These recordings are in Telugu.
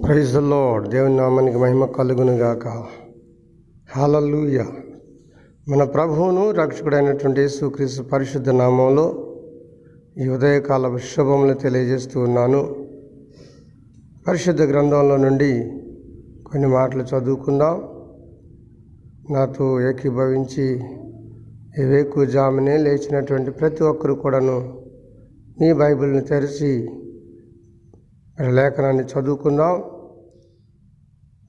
Praise the lord. దేవుని నామానికి మహిమ కలుగును గాక. హల్లెలూయా. మన ప్రభువును రక్షకుడైనటువంటి యేసుక్రీస్తు పరిశుద్ధ నామంలో ఈ ఉదయకాల శుభములు తెలియజేస్తూ ఉన్నాను. పరిశుద్ధ గ్రంథంలో నుండి కొన్ని మాటలు చదువుకుందాం. నాతో ఏకీభవించి ఈ వేకుజామునే లేచినటువంటి ప్రతి ఒక్కరు కూడాను మీ బైబిల్ని తెరిచి లేఖనాన్ని చదువుకుందాం.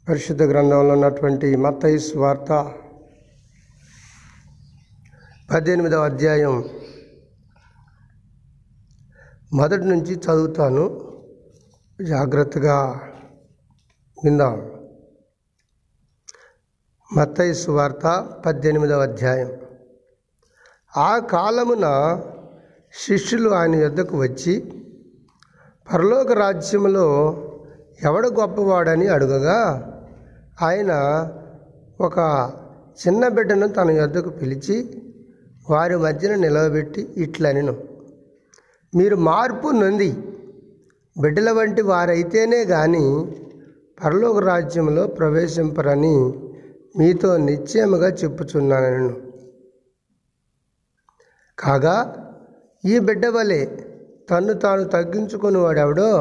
పరిశుద్ధ గ్రంథంలో ఉన్నటువంటి మత్తయి సువార్త 18వ అధ్యాయం మొదటి నుంచి చదువుతాను, జాగ్రత్తగా విందాం. మత్తయి సువార్త 18వ అధ్యాయం. ఆ కాలమున శిష్యులు ఆయన యొద్దకు వచ్చి పరలోక రాజ్యములో ఎవడు గొప్పవాడని అడుగగా, ఆయన ఒక చిన్న బిడ్డను తన యొద్దకు పిలిచి వారి మధ్యన నిలవబెట్టి ఇట్లనెను, మీరు మార్పు నొంది బిడ్డల వంటి వారైతేనే గాని పరలోక రాజ్యంలో ప్రవేశింపరని మీతో నిశ్చయముగా చెప్పుచున్నానెను. కాగా ఈ బిడ్డ వలె తన్ను తాను తగ్గించుకుని వాడెవడో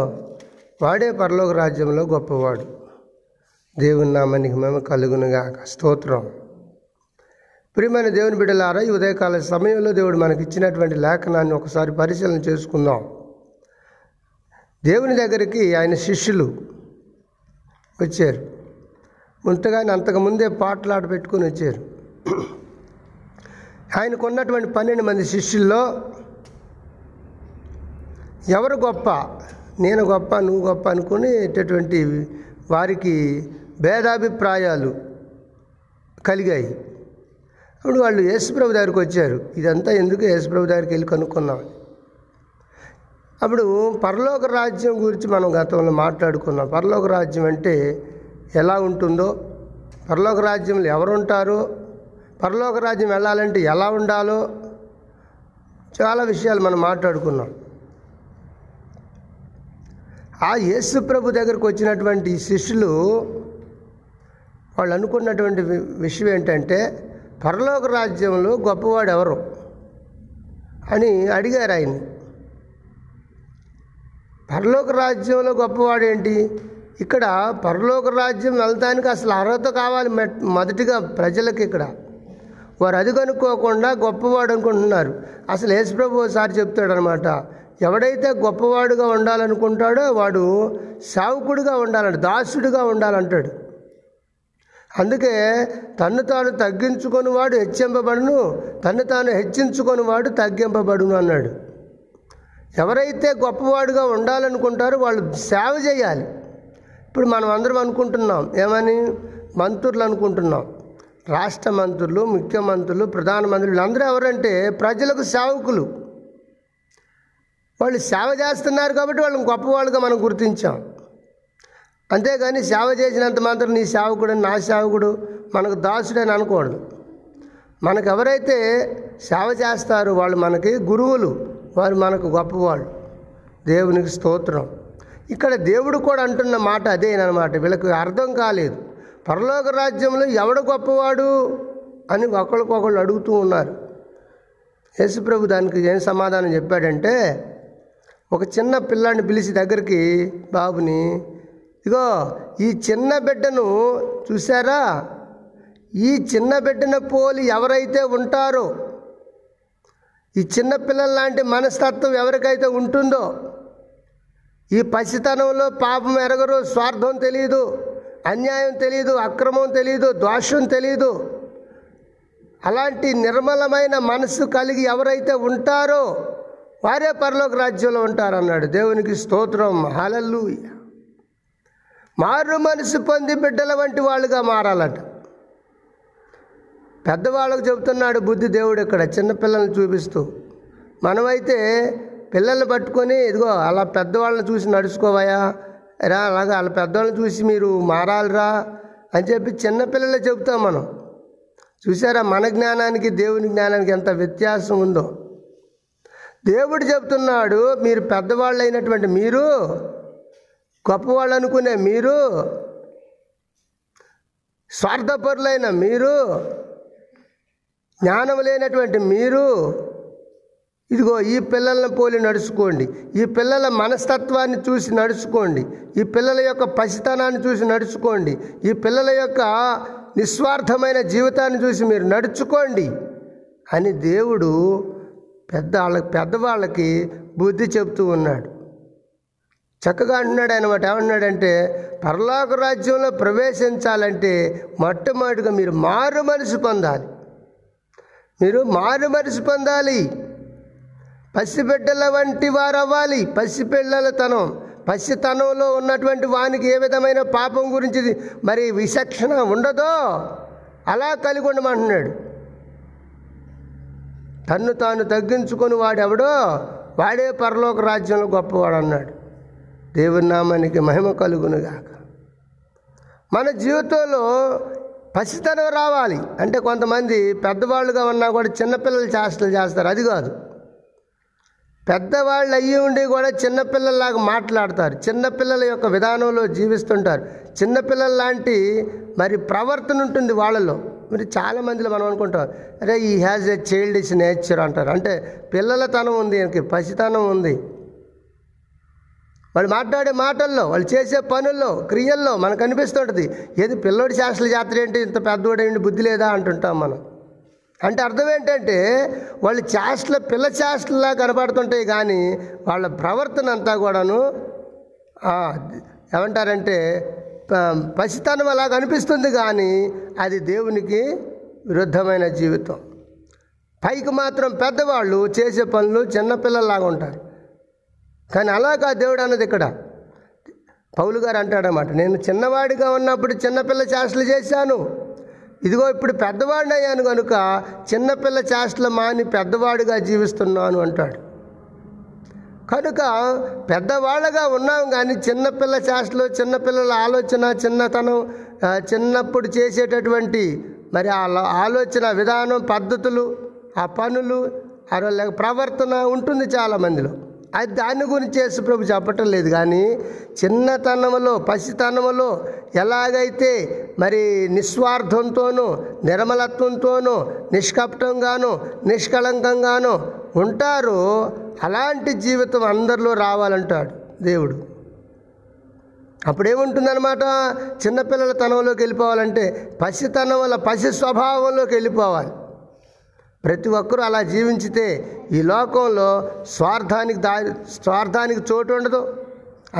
వాడే పరలోక రాజ్యంలో గొప్పవాడు. దేవుని నామానికి మేము కలుగునుగాక. స్తోత్రం. ప్రియమైన దేవుని బిడ్డలారా, ఈ ఉదయకాల సమయంలో దేవుడు మనకిచ్చినటువంటి లేఖనాన్ని ఒకసారి పరిశీలన చేసుకుందాం. దేవుని దగ్గరికి ఆయన శిష్యులు వచ్చారు. ముందుగానే అంతకుముందే పాటలాట పెట్టుకుని వచ్చారు. ఆయనకున్నటువంటి 12 మంది శిష్యుల్లో ఎవరు గొప్ప, నేను గొప్ప నువ్వు గొప్ప అనుకునేటటువంటి వారికి భేదాభిప్రాయాలు కలిగాయి. అప్పుడు వాళ్ళు యేసుప్రభు దగ్గరికి వచ్చారు. ఇదంతా ఎందుకు యేసుప్రభు దగ్గరికి వెళ్ళి కనుక్కున్నాం. అప్పుడు పరలోక రాజ్యం గురించి మనం గతంలో మాట్లాడుకున్నాం. పరలోక రాజ్యం అంటే ఎలా ఉంటుందో, పరలోక రాజ్యంలో ఎవరుంటారో, పరలోక రాజ్యం వెళ్ళాలంటే ఎలా ఉండాలో చాలా విషయాలు మనం మాట్లాడుకున్నాం. ఆ యేసు ప్రభు దగ్గరకు వచ్చినటువంటి శిష్యులు వాళ్ళు అనుకున్నటువంటి విషయం ఏంటంటే, పరలోక రాజ్యంలో గొప్పవాడు ఎవరు అని అడిగారు ఆయన్ని. పరలోక రాజ్యంలో గొప్పవాడు ఏంటి? ఇక్కడ పరలోక రాజ్యం వెళ్తానికి అసలు అర్హత కావాలి మొదటిగా ప్రజలకు. ఇక్కడ వారు అది కనుక్కోకుండా గొప్పవాడు అనుకుంటున్నారు. అసలు యేసు ప్రభు ఒకసారి చెప్తాడనమాట, ఎవడైతే గొప్పవాడుగా ఉండాలనుకుంటాడో వాడు సేవకుడిగా ఉండాలంట, దాసుడిగా ఉండాలంటాడు. అందుకే తన్ను తాను తగ్గించుకొని వాడు హెచ్చింపబడును, తన్ను తాను హెచ్చించుకొని వాడు తగ్గింపబడును అన్నాడు. ఎవరైతే గొప్పవాడుగా ఉండాలనుకుంటారో వాళ్ళు సేవ చేయాలి. ఇప్పుడు మనం అందరం అనుకుంటున్నాం, ఏమని? మంత్రులు అనుకుంటున్నాం. రాష్ట్ర మంత్రులు, ముఖ్యమంత్రులు, ప్రధానమంత్రులు అందరూ ఎవరంటే ప్రజలకు సేవకులు. వాళ్ళు సేవ చేస్తున్నారు కాబట్టి వాళ్ళని గొప్పవాళ్ళుగా మనం గుర్తించాం. అంతేగాని సేవ చేసినంత మాత్రం నీ సేవకుడు నా సేవకుడు మనకు దాసుడని అనకూడదు. మనకు ఎవరైతే సేవ చేస్తారో వాళ్ళు మనకి గురువులు, వారు మనకు గొప్పవాళ్ళు. దేవునికి స్తోత్రం. ఇక్కడ దేవుడు కూడా అంటున్న మాట అదేనమాట. వీళ్ళకి అర్థం కాలేదు. పరలోక రాజ్యంలో ఎవడు గొప్పవాడు అని ఒకళ్ళకొకళ్ళు అడుగుతూ ఉన్నారు. యేసుప్రభు దానికి ఏం సమాధానం చెప్పాడంటే, ఒక చిన్న పిల్లాడిని పిలిచి దగ్గరికి బాబుని, ఇగో ఈ చిన్న బిడ్డను చూసారా, ఈ చిన్న బిడ్డను పోలి ఎవరైతే ఉంటారో, ఈ చిన్న పిల్లల లాంటి మనస్తత్వం ఎవరికైతే ఉంటుందో, ఈ పసితనంలో పాపం ఎరగరు, స్వార్థం తెలియదు, అన్యాయం తెలియదు, అక్రమం తెలియదు, దోషం తెలియదు, అలాంటి నిర్మలమైన మనసు కలిగి ఎవరైతే ఉంటారో వారే పరలోక రాజ్యంలో ఉంటారన్నాడు. దేవునికి స్తోత్రం. హల్లెలూయా. మారు మనసు పొంది బిడ్డల వంటి వాళ్ళుగా మారాలట. పెద్దవాళ్ళకు చెబుతున్నాడు బుద్ధి దేవుడు ఇక్కడ, చిన్నపిల్లల్ని చూపిస్తూ. మనమైతే పిల్లల్ని పట్టుకొని, ఇదిగో అలా పెద్దవాళ్ళని చూసి నడుచుకోవాయా రా, అలాగా అలా పెద్దవాళ్ళని చూసి మీరు మారాలిరా అని చెప్పి చిన్నపిల్లలే చెబుతాం మనం. చూసారా మన జ్ఞానానికి దేవుని జ్ఞానానికి ఎంత వ్యత్యాసం ఉందో. దేవుడు చెబుతున్నాడు, మీరు పెద్దవాళ్ళు అయినటువంటి మీరు గొప్పవాళ్ళు అనుకునే మీరు, స్వార్థపరులైన మీరు, జ్ఞానం లేనటువంటి మీరు, ఇదిగో ఈ పిల్లలను పోలి నడుచుకోండి. ఈ పిల్లల మనస్తత్వాన్ని చూసి నడుచుకోండి. ఈ పిల్లల యొక్క పసితనాన్ని చూసి నడుచుకోండి. ఈ పిల్లల యొక్క నిస్వార్థమైన జీవితాన్ని చూసి మీరు నడుచుకోండి అని దేవుడు పెద్దవాళ్ళకి బుద్ధి చెబుతూ ఉన్నాడు. చక్కగా అంటున్నాడు అనమాట. ఏమన్నాడంటే, పరలోక రాజ్యంలో ప్రవేశించాలంటే మొట్టమొదటిగా మీరు మారు మనసు పొందాలి. మీరు మారు మనసు పొందాలి. పసిబిడ్డల వంటి వారు అవ్వాలి. పసిపిల్లలతనం, పసితనంలో ఉన్నటువంటి వానికి ఏ విధమైన పాపం గురించి మరి విచక్షణ ఉండదో అలా కలిగి ఉండమంటున్నాడు. తన్ను తాను తగ్గించుకొని వాడెవడో వాడే పరలోక రాజ్యంలో గొప్పవాడు అన్నాడు. దేవుని నామానికి మహిమ కలుగునుగాక. మన జీవితంలో పసితనం రావాలి అంటే, కొంతమంది పెద్దవాళ్ళుగా ఉన్నా కూడా చిన్నపిల్లలు చేష్టలు చేస్తారు. అది కాదు, పెద్దవాళ్ళు అయ్యి ఉండి కూడా చిన్నపిల్లల్లాగా మాట్లాడతారు. చిన్నపిల్లల యొక్క విధానంలో జీవిస్తుంటారు. చిన్నపిల్లల లాంటి మరి ప్రవర్తన ఉంటుంది వాళ్ళలో. మరి చాలామందిలో మనం అనుకుంటాం, అరే ఈ హ్యాజ్ ఎ చైల్డిష్ నేచర్ అంటారు. అంటే పిల్లలతనం ఉంది, ఆయనకి పసితనం ఉంది. వాళ్ళు మాట్లాడే మాటల్లో, వాళ్ళు చేసే పనుల్లో, క్రియల్లో మనకు అనిపిస్తుంటుంది, ఏది పిల్లోడి శాస్త్రాల జాతర ఏంటి, ఇంత పెద్దోడేంటి, బుద్ధి లేదా అంటుంటాం మనం. అంటే అర్థం ఏంటంటే, వాళ్ళు చేష్టలు పిల్ల చేష్టలా కనబడుతుంటాయి, కానీ వాళ్ళ ప్రవర్తన అంతా కూడాను ఏమంటారంటే పసితనం అలా కనిపిస్తుంది, కానీ అది దేవునికి విరుద్ధమైన జీవితం. పైకి మాత్రం పెద్దవాళ్ళు చేసే పనులు చిన్నపిల్లల్లాగా ఉంటారు, కానీ అలాగా దేవుడు అన్నది. ఇక్కడ పౌలు గారు అంటాడనమాట, నేను చిన్నవాడిగా ఉన్నప్పుడు చిన్నపిల్ల చేష్టలు చేశాను, ఇదిగో ఇప్పుడు పెద్దవాడిని అయ్యాను కనుక చిన్నపిల్ల చేష్టలు మాని పెద్దవాడుగా జీవిస్తున్నాను అంటాడు. కనుక పెద్దవాళ్ళగా ఉన్నాం, కానీ చిన్నపిల్ల చేష్టలు, చిన్నపిల్లల ఆలోచన, చిన్నతనం, చిన్నప్పుడు చేసేటటువంటి మరి ఆలోచన విధానం, పద్ధతులు, ఆ పనులు, అలా ప్రవర్తన ఉంటుంది చాలామందిలో. అది దాని గురించి యేసు ప్రభు చెప్పటం లేదు, కానీ చిన్నతనంలో, పసితనంలో ఎలాగైతే మరి నిస్వార్థంతోనూ, నిర్మలత్వంతోనూ, నిష్కపటంగానూ, నిష్కళంకంగానూ ఉంటారో అలాంటి జీవితం అందరిలో రావాలంటాడు దేవుడు. అప్పుడేముంటుందన్నమాట, చిన్నపిల్లల తనంలోకి వెళ్ళిపోవాలంటే పసితనం వల్ల, పసి స్వభావంలోకి వెళ్ళిపోవాలి. ప్రతి ఒక్కరూ అలా జీవించితే ఈ లోకంలో స్వార్థానికి చోటు ఉండదు,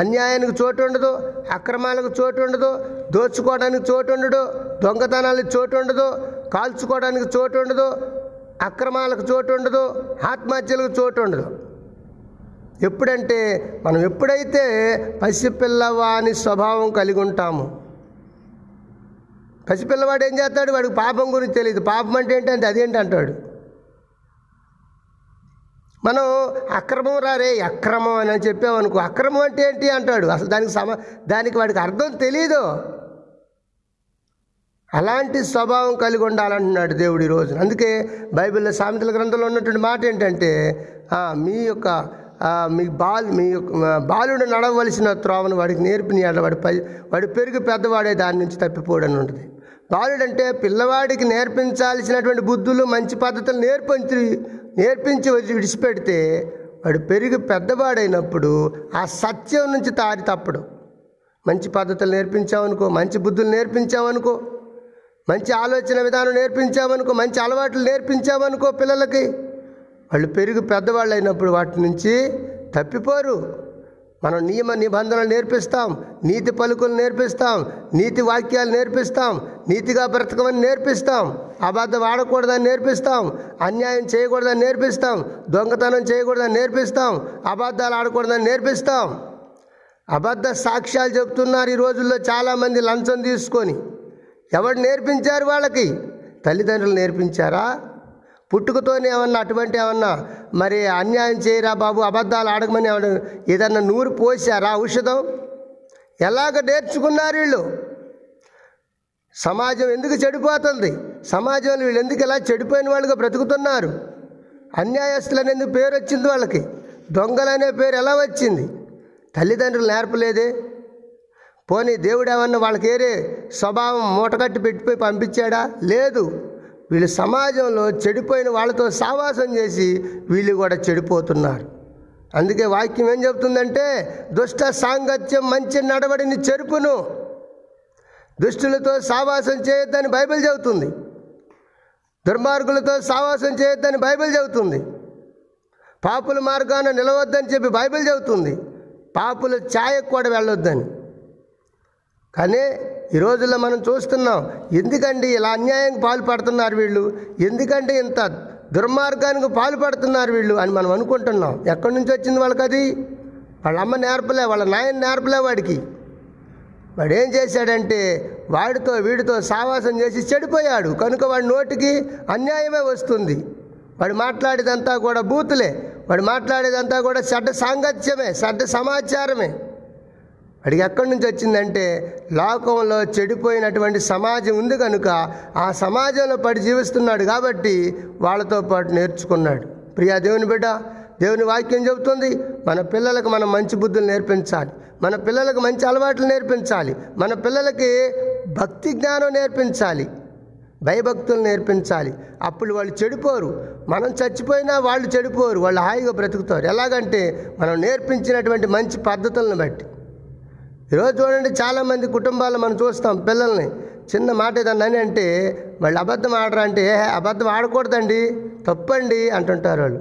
అన్యాయానికి చోటు ఉండదు, అక్రమాలకు చోటు ఉండదు, దోచుకోవడానికి చోటు ఉండదు, దొంగతనాలకు చోటు ఉండదు, కాల్చుకోవడానికి చోటు ఉండదు, అక్రమాలకు చోటు ఉండదు, ఆత్మహత్యలకు చోటు ఉండదు. ఎప్పుడంటే, మనం ఎప్పుడైతే పసిపిల్లవాని స్వభావం కలిగి ఉంటామో. పసిపిల్లవాడు ఏం చేస్తాడు, వాడికి పాపం గురించి తెలియదు. పాపం అంటే ఏంటంటే అదేంటి అంటాడు. మనం అక్రమం రారే అక్రమం అని చెప్పామనుకో, అక్రమం అంటే ఏంటి అంటాడు. అసలు దానికి వాడికి అర్థం తెలీదు. అలాంటి స్వభావం కలిగి ఉండాలంటున్నాడు దేవుడు ఈరోజు. అందుకే బైబిల్లో సామెతల గ్రంథంలో ఉన్నటువంటి మాట ఏంటంటే, మీ బాలుడు నడవలసిన త్రోవను వాడికి నేర్పిని ఎడల వాడు పెరిగి పెద్దవాడే దాని నుంచి తప్పిపోడని ఉంటుంది. బాలుడు అంటే పిల్లవాడికి నేర్పించాల్సినటువంటి బుద్ధులు, మంచి పద్ధతులు నేర్పించి విడిచిపెడితే వాడు పెరిగి పెద్దవాడైనప్పుడు ఆ సత్యం నుంచి తారి తప్పడు. మంచి పద్ధతులు నేర్పించామనుకో, మంచి బుద్ధులు నేర్పించామనుకో, మంచి ఆలోచన విధానం నేర్పించామనుకో, మంచి అలవాట్లు నేర్పించామనుకో పిల్లలకి, వాళ్ళు పెరిగి పెద్దవాళ్ళు అయినప్పుడు వాటి నుంచి తప్పిపోరు. మనం నియమ నిబంధనలు నేర్పిస్తాం, నీతి పలుకులు నేర్పిస్తాం, నీతి వాక్యాలు నేర్పిస్తాం, నీతిగా బ్రతకమని నేర్పిస్తాం, అబద్ధం ఆడకూడదని నేర్పిస్తాం, అన్యాయం చేయకూడదని నేర్పిస్తాం, దొంగతనం చేయకూడదని నేర్పిస్తాం, అబద్ధాలు ఆడకూడదని నేర్పిస్తాం. అబద్ధ సాక్ష్యాలు చెబుతున్నారు ఈ రోజుల్లో చాలామంది లంచం తీసుకొని. ఎవరు నేర్పించారు వాళ్ళకి? తల్లిదండ్రులు నేర్పించారా? పుట్టుకతోనే ఏమన్నా అటువంటి ఏమన్నా మరి అన్యాయం చేయరా బాబు, అబద్ధాలు ఆడకమని ఏదన్నా నూరు పోసారా ఔషధం? ఎలాగ నేర్చుకున్నారు వీళ్ళు? సమాజం ఎందుకు చెడిపోతుంది? సమాజంలో వీళ్ళు ఎందుకు ఇలా చెడిపోయిన వాళ్ళుగా బ్రతుకుతున్నారు? అన్యాయస్తులని ఎందుకు పేరు వచ్చింది వాళ్ళకి? దొంగలనే పేరు ఎలా వచ్చింది? తల్లిదండ్రులు నేర్పలేదే, పోనీ దేవుడు ఏమన్నా వాళ్ళకేరే స్వభావం మూటకట్టి పెట్టిపోయి పంపించాడా? లేదు. వీళ్ళు సమాజంలో చెడిపోయిన వాళ్ళతో సావాసం చేసి వీళ్ళు కూడా చెడిపోతున్నారు. అందుకే వాక్యం ఏం చెబుతుందంటే, దుష్ట సాంగత్యం మంచి నడవడిని చెరుపును, దుష్టులతో సావాసం చేయొద్దని బైబిల్ చెబుతుంది, దుర్మార్గులతో సావాసం చేయొద్దని బైబిల్ చెబుతుంది, పాపుల మార్గాన నిలవద్దని చెప్పి బైబిల్ చెబుతుంది, పాపుల ఛాయకు కూడా వెళ్ళొద్దని. కానీ ఈ రోజుల్లో మనం చూస్తున్నాం, ఎందుకండి ఇలా అన్యాయానికి పాల్పడుతున్నారు వీళ్ళు, ఎందుకంటే ఇంత దుర్మార్గానికి పాల్పడుతున్నారు వీళ్ళు అని మనం అనుకుంటున్నాం. ఎక్కడి నుంచి వచ్చింది వాళ్ళకి? అది వాళ్ళ అమ్మ నేర్పలే, వాళ్ళ నాయన నేర్పలే. వాడికి వాడు ఏం చేశాడంటే వాడితో వీడితో సావాసం చేసి చెడిపోయాడు. కనుక వాడి నోటికి అన్యాయమే వస్తుంది. వాడు మాట్లాడేదంతా కూడా బూతులే, వాడు మాట్లాడేదంతా కూడా చెడ్డ సాంగత్యమే, చెడ్డ సమాచారమే. వాడికి ఎక్కడి నుంచి వచ్చిందంటే లోకంలో చెడిపోయినటువంటి సమాజం ఉంది కనుక ఆ సమాజంలో పడి జీవిస్తున్నాడు కాబట్టి వాళ్ళతో పాటు నేర్చుకున్నాడు. ప్రియా దేవుని బిడ్డ, దేవుని వాక్యం చెబుతుంది, మన పిల్లలకు మనం మంచి బుద్ధులు నేర్పించాలి, మన పిల్లలకు మంచి అలవాట్లు నేర్పించాలి, మన పిల్లలకి భక్తి జ్ఞానం నేర్పించాలి, భయభక్తులు నేర్పించాలి. అప్పుడు వాళ్ళు చెడిపోరు. మనం చచ్చిపోయినా వాళ్ళు చెడిపోరు, వాళ్ళు హాయిగా బ్రతుకుతారు. ఎలాగంటే మనం నేర్పించినటువంటి మంచి పద్ధతులను బట్టి. ఈరోజు చూడండి, చాలామంది కుటుంబాలు మనం చూస్తాం, పిల్లల్ని చిన్న మాట ఏదన్నా అంటే వాళ్ళు అబద్ధం ఆడరా అంటే అబద్ధం ఆడకూడదండి, తప్పండి అంటుంటారు వాళ్ళు.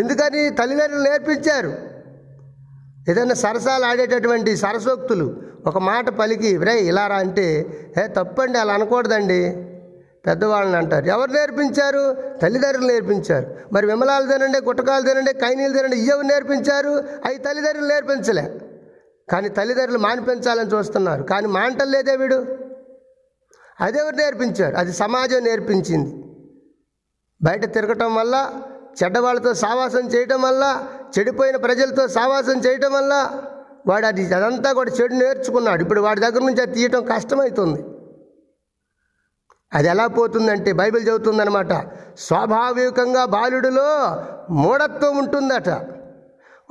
ఎందుకని? తల్లిదండ్రులు నేర్పించారు. ఏదైనా సరసాలు ఆడేటటువంటి సరసోక్తులు ఒక మాట పలికి రే ఇలారా అంటే తప్పండి, అలా అనకూడదండి, పెద్దవాళ్ళని అంటారు. ఎవరు నేర్పించారు? తల్లిదండ్రులు నేర్పించారు. మరి విమలాలు తినండి, గుట్టకాలు తినండి, కైనీలు తినండి, ఇవి నేర్పించారు, అవి తల్లిదండ్రులు నేర్పించలే. కానీ తల్లిదండ్రులు మానిపించాలని చూస్తున్నారు, కానీ మాంటలేదే వీడు. అదెవరు నేర్పించారు? అది సమాజం నేర్పించింది. బయట తిరగటం వల్ల, చెడ్డవాళ్ళతో సావాసం చేయటం వల్ల, చెడిపోయిన ప్రజలతో సావాసం చేయటం వల్ల వాడు అది అదంతా కూడా చెడు నేర్చుకున్నాడు. ఇప్పుడు వాడి దగ్గర నుంచి అది తీయటం కష్టమవుతుంది. అది ఎలా పోతుందంటే బైబిల్ చెబుతుందనమాట, స్వాభావికంగా బాలుడిలో మూఢత్వం ఉంటుందట,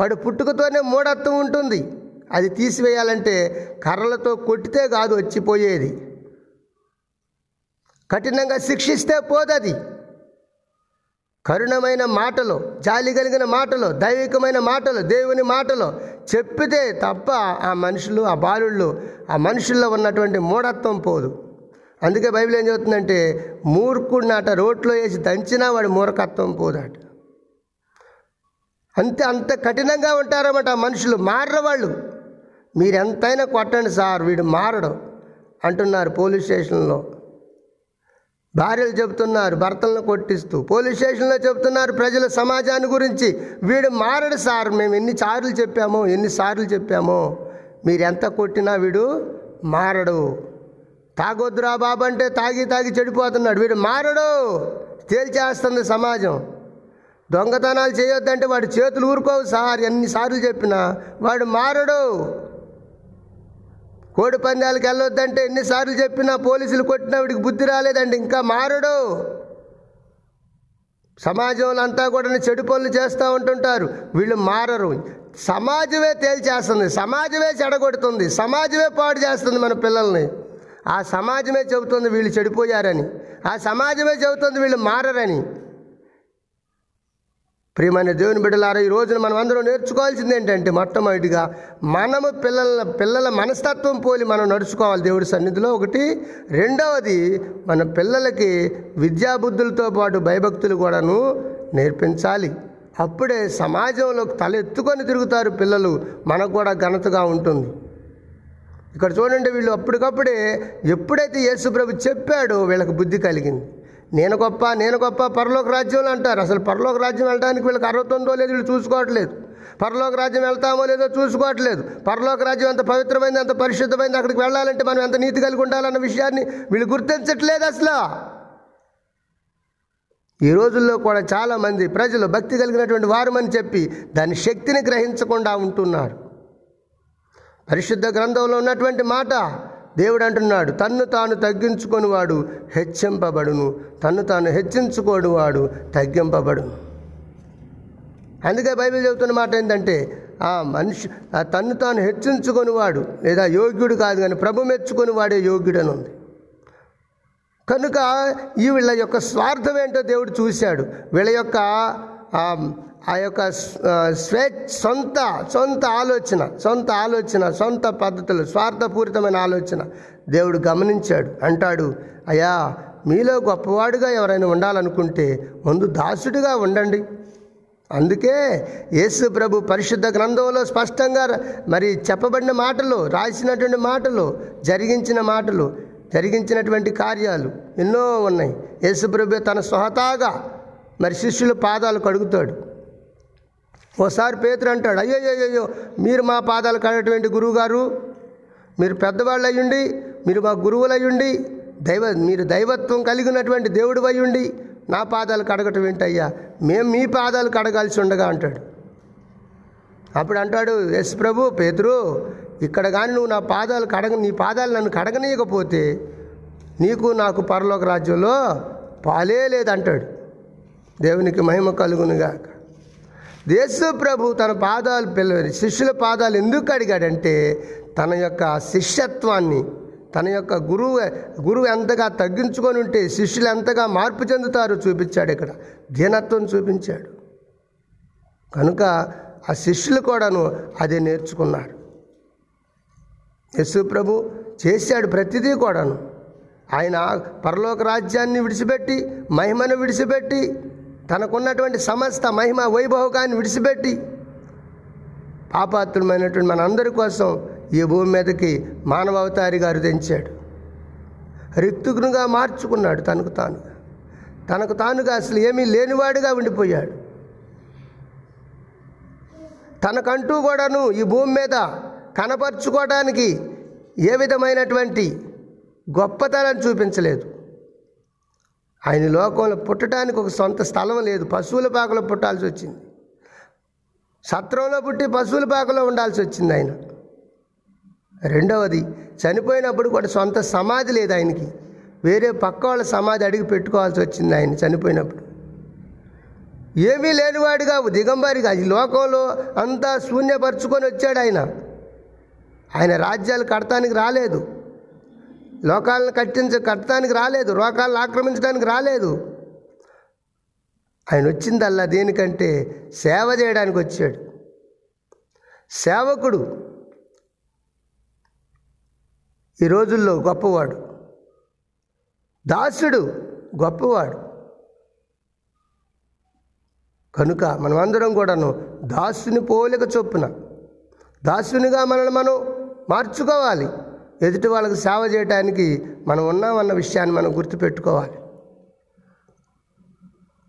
వాడు పుట్టుకతోనే మూఢత్వం ఉంటుంది. అది తీసివేయాలంటే కర్రలతో కొట్టితే కాదు వచ్చిపోయేది, కఠినంగా శిక్షిస్తే పోదది. కరుణమైన మాటలు, జాలి కలిగిన మాటలు, దైవికమైన మాటలు, దేవుని మాటలు చెప్పితే తప్ప ఆ మనుషులు, ఆ బాలుళ్ళు, ఆ మనుషుల్లో ఉన్నటువంటి మూఢత్వం పోదు. అందుకే బైబిల్ ఏం చెబుతుందంటే, మూర్ఖుడిని అట రోట్లో వేసి దంచినా వాడి మూర్ఖత్వం పోదట. అంత కఠినంగా ఉంటారన్నమాట మనుషులు, మారవాళ్ళు. మీరెంతైనా కొట్టండి సార్ వీడు మారడు అంటున్నారు పోలీస్ స్టేషన్లో. భార్యలు చెబుతున్నారు భర్తలను కొట్టిస్తూ, పోలీస్ స్టేషన్లో చెబుతున్నారు ప్రజల సమాజాన్ని గురించి, వీడు మారడు సార్, మేము ఎన్నిసార్లు చెప్పామో మీరెంత కొట్టినా వీడు మారడు. తాగొద్దురా బాబు అంటే తాగి చెడిపోతున్నాడు, వీడు మారడు, తేల్చేస్తుంది సమాజం. దొంగతనాలు చేయొద్దంటే వాడు చేతులు ఊరుకోవు సార్, ఎన్నిసార్లు చెప్పినా వాడు మారడు. కోడి పందాలకు వెళ్ళొద్దంటే ఎన్నిసార్లు చెప్పినా పోలీసులు కొట్టినా వీడికి బుద్ధి రాలేదండి, ఇంకా మారడు. సమాజంలో అంతా కూడా చెడు పనులు చేస్తూ ఉంటుంటారు, వీళ్ళు మారరు. సమాజమే తేల్చేస్తుంది, సమాజమే చెడగొడుతుంది, సమాజమే పాడు చేస్తుంది మన పిల్లల్ని. ఆ సమాజమే చెబుతుంది వీళ్ళు చెడిపోయారని, ఆ సమాజమే చెబుతుంది వీళ్ళు మారరని. ప్రియమైన దేవుని బిడ్డలారా, ఈ రోజున మనం అందరం నేర్చుకోవాల్సింది ఏంటంటే, మొట్టమొదటిగా మనము పిల్లల మనస్తత్వం పోలి మనం నడుచుకోవాలి దేవుడి సన్నిధిలో, ఒకటి. రెండవది, మన పిల్లలకి విద్యాబుద్ధులతో పాటు భయభక్తులు కూడాను నేర్పించాలి. అప్పుడే సమాజంలో తలెత్తుకొని తిరుగుతారు పిల్లలు, మనకు కూడా ఘనతగా ఉంటుంది. ఇక్కడ చూడండి, వీళ్ళు అప్పటికప్పుడే ఎప్పుడైతే యేసుప్రభు చెప్పాడో వీళ్ళకి బుద్ధి కలిగింది. నేను గొప్ప పరలోక రాజ్యంలో అంటారు. అసలు పరలోక రాజ్యం వెళ్ళడానికి వీళ్ళకి అర్హత ఉందో లేదో వీళ్ళు చూసుకోవట్లేదు, పరలోక రాజ్యం వెళ్తామో లేదో చూసుకోవట్లేదు. పరలోక రాజ్యం ఎంత పవిత్రమైంది, ఎంత పరిశుద్ధమైంది, అక్కడికి వెళ్ళాలంటే మనం ఎంత నీతి కలిగి ఉండాలన్న విషయాన్ని వీళ్ళు గుర్తించట్లేదు అసలు. ఈ రోజుల్లో కూడా చాలామంది ప్రజలు భక్తి కలిగినటువంటి వారమని చెప్పి దాని శక్తిని గ్రహించకుండా ఉంటున్నారు. పరిశుద్ధ గ్రంథంలో ఉన్నటువంటి మాట, దేవుడు అంటున్నాడు, తన్ను తాను తగ్గించుకొని వాడు హెచ్చింపబడును, తన్ను తాను హెచ్చించుకోడు వాడు తగ్గింపబడును. అందుకే బైబిల్ చెబుతున్న మాట ఏంటంటే, ఆ మనిషి తన్ను తాను హెచ్చించుకొనివాడు లేదా యోగ్యుడు కాదు, కానీ ప్రభు మెచ్చుకొనివాడే యోగ్యుడు అని ఉంది. కనుక వీళ్ళ యొక్క స్వార్థం ఏంటో దేవుడు చూశాడు. వీళ్ళ యొక్క ఆ యొక్క సొంత ఆలోచన సొంత పద్ధతులు, స్వార్థపూరితమైన ఆలోచన దేవుడు గమనించాడు. అంటాడు, అయ్యా మీలో గొప్పవాడుగా ఎవరైనా ఉండాలనుకుంటే ముందు దాసుడిగా ఉండండి. అందుకే యేసు ప్రభు పరిశుద్ధ గ్రంథంలో స్పష్టంగా మరి చెప్పబడిన మాటలు, రాసినటువంటి మాటలు, జరిగించినటువంటి కార్యాలు ఎన్నో ఉన్నాయి. యేసు ప్రభు తన స్వహతాగా మరి శిష్యుల పాదాలు కడుగుతాడు. ఓసారి పేతురు అంటాడు, అయ్యో మీరు మా పాదాలు కడగటువంటి గురువు గారు, మీరు పెద్దవాళ్ళు అయ్యుండి, మీరు మా గురువులు అయ్యుండి, మీరు దైవత్వం కలిగినటువంటి దేవుడు అయ్యుండి నా పాదాలు కడగటం ఏంటయ్యా, మేము మీ పాదాలు కడగాల్సి ఉండగా అంటాడు. అప్పుడు అంటాడు యేసు ప్రభు, పేతురు ఇక్కడ కానీ నువ్వు నా పాదాలు నీ పాదాలు నన్ను కడగనీయకపోతే నీకు నాకు పరలోక రాజ్యంలో పాలే లేదంటాడు. దేవునికి మహిమ కలుగునుగా. యేసు ప్రభు తన పాదాలు శిష్యుల పాదాలు ఎందుకు కడిగాడంటే తన యొక్క శిష్యత్వాన్ని, తన యొక్క గురువు ఎంతగా తగ్గించుకొని ఉంటే శిష్యులు ఎంతగా మార్పు చెందుతారో చూపించాడు. ఇక్కడ దీనత్వం చూపించాడు. కనుక ఆ శిష్యులు కూడాను అదే నేర్చుకున్నారు. యేసు ప్రభు చేశాడు ప్రతిదీ కూడాను. ఆయన పరలోక రాజ్యాన్ని విడిచిపెట్టి, మహిమను విడిచిపెట్టి, తనకున్నటువంటి సమస్త మహిమ వైభోగాన్ని విడిచిపెట్టి పాపాత్రులమైనటువంటి మనందరి కోసం ఈ భూమి మీదకి మానవావతారిగా దించాడు. రిక్తుకునిగా మార్చుకున్నాడు. తనకు తానుగా అసలు ఏమీ లేనివాడుగా ఉండిపోయాడు. తనకంటూ కూడాను ఈ భూమి మీద కనపరుచుకోవడానికి ఏ విధమైనటువంటి గొప్పతనాన్ని చూపించలేదు. ఆయన లోకంలో పుట్టడానికి ఒక సొంత స్థలం లేదు. పశువుల పాకలో పుట్టాల్సి వచ్చింది. సత్రంలో పుట్టి పశువుల పాకలో ఉండాల్సి వచ్చింది ఆయన. రెండవది, చనిపోయినప్పుడు కూడా సొంత సమాధి లేదు ఆయనకి. వేరే పక్క వాళ్ళ సమాధి అడిగి పెట్టుకోవాల్సి వచ్చింది ఆయన చనిపోయినప్పుడు. ఏమీ లేనివాడిగా, దిగంబరిగా ఈ లోకంలో అంతా శూన్యపరుచుకొని వచ్చాడు ఆయన. ఆయన రాజ్యాలు కడతానికి రాలేదు, లోకాలను కట్టడానికి రాలేదు, లోకాలను ఆక్రమించడానికి రాలేదు. ఆయన వచ్చిందల్లా దేనికంటే సేవ చేయడానికి వచ్చాడు. సేవకుడు ఈ రోజుల్లో గొప్పవాడు, దాసుడు గొప్పవాడు. కనుక మనమందరం కూడాను దాసుని పోలిక చొప్పున దాసునిగా మనల్ని మనం మార్చుకోవాలి. ఎదుటి వాళ్ళకి సేవ చేయడానికి మనం ఉన్నామన్న విషయాన్ని మనం గుర్తుపెట్టుకోవాలి.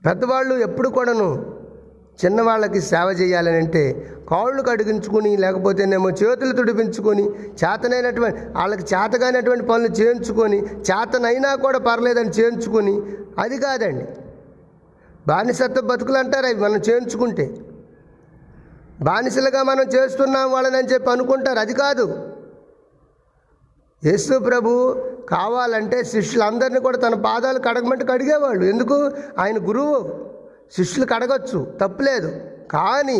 పెద్దవాళ్ళు ఎప్పుడు కూడాను చిన్నవాళ్ళకి సేవ చేయాలని అంటే కాళ్ళు కడిగించుకుని, లేకపోతేనేమో చేతులు తుడిపించుకొని, చేతనైనటువంటి వాళ్ళకి చేతగానటువంటి పనులు చేయించుకొని, చేతనైనా కూడా పర్లేదని చేయించుకొని, అది కాదండి. బానిసత్వ బతుకులు అంటారు అవి మనం చేయించుకుంటే. బానిసలుగా మనం చేస్తున్నాం వాళ్ళని చెప్పి అనుకుంటారు, అది కాదు. యేసు ప్రభు కావాలంటే శిష్యులందరినీ కూడా తన పాదాలు కడగమంటే కడిగేవాళ్ళు. ఎందుకు? ఆయన గురువు, శిష్యులు కడగచ్చు, తప్పులేదు. కానీ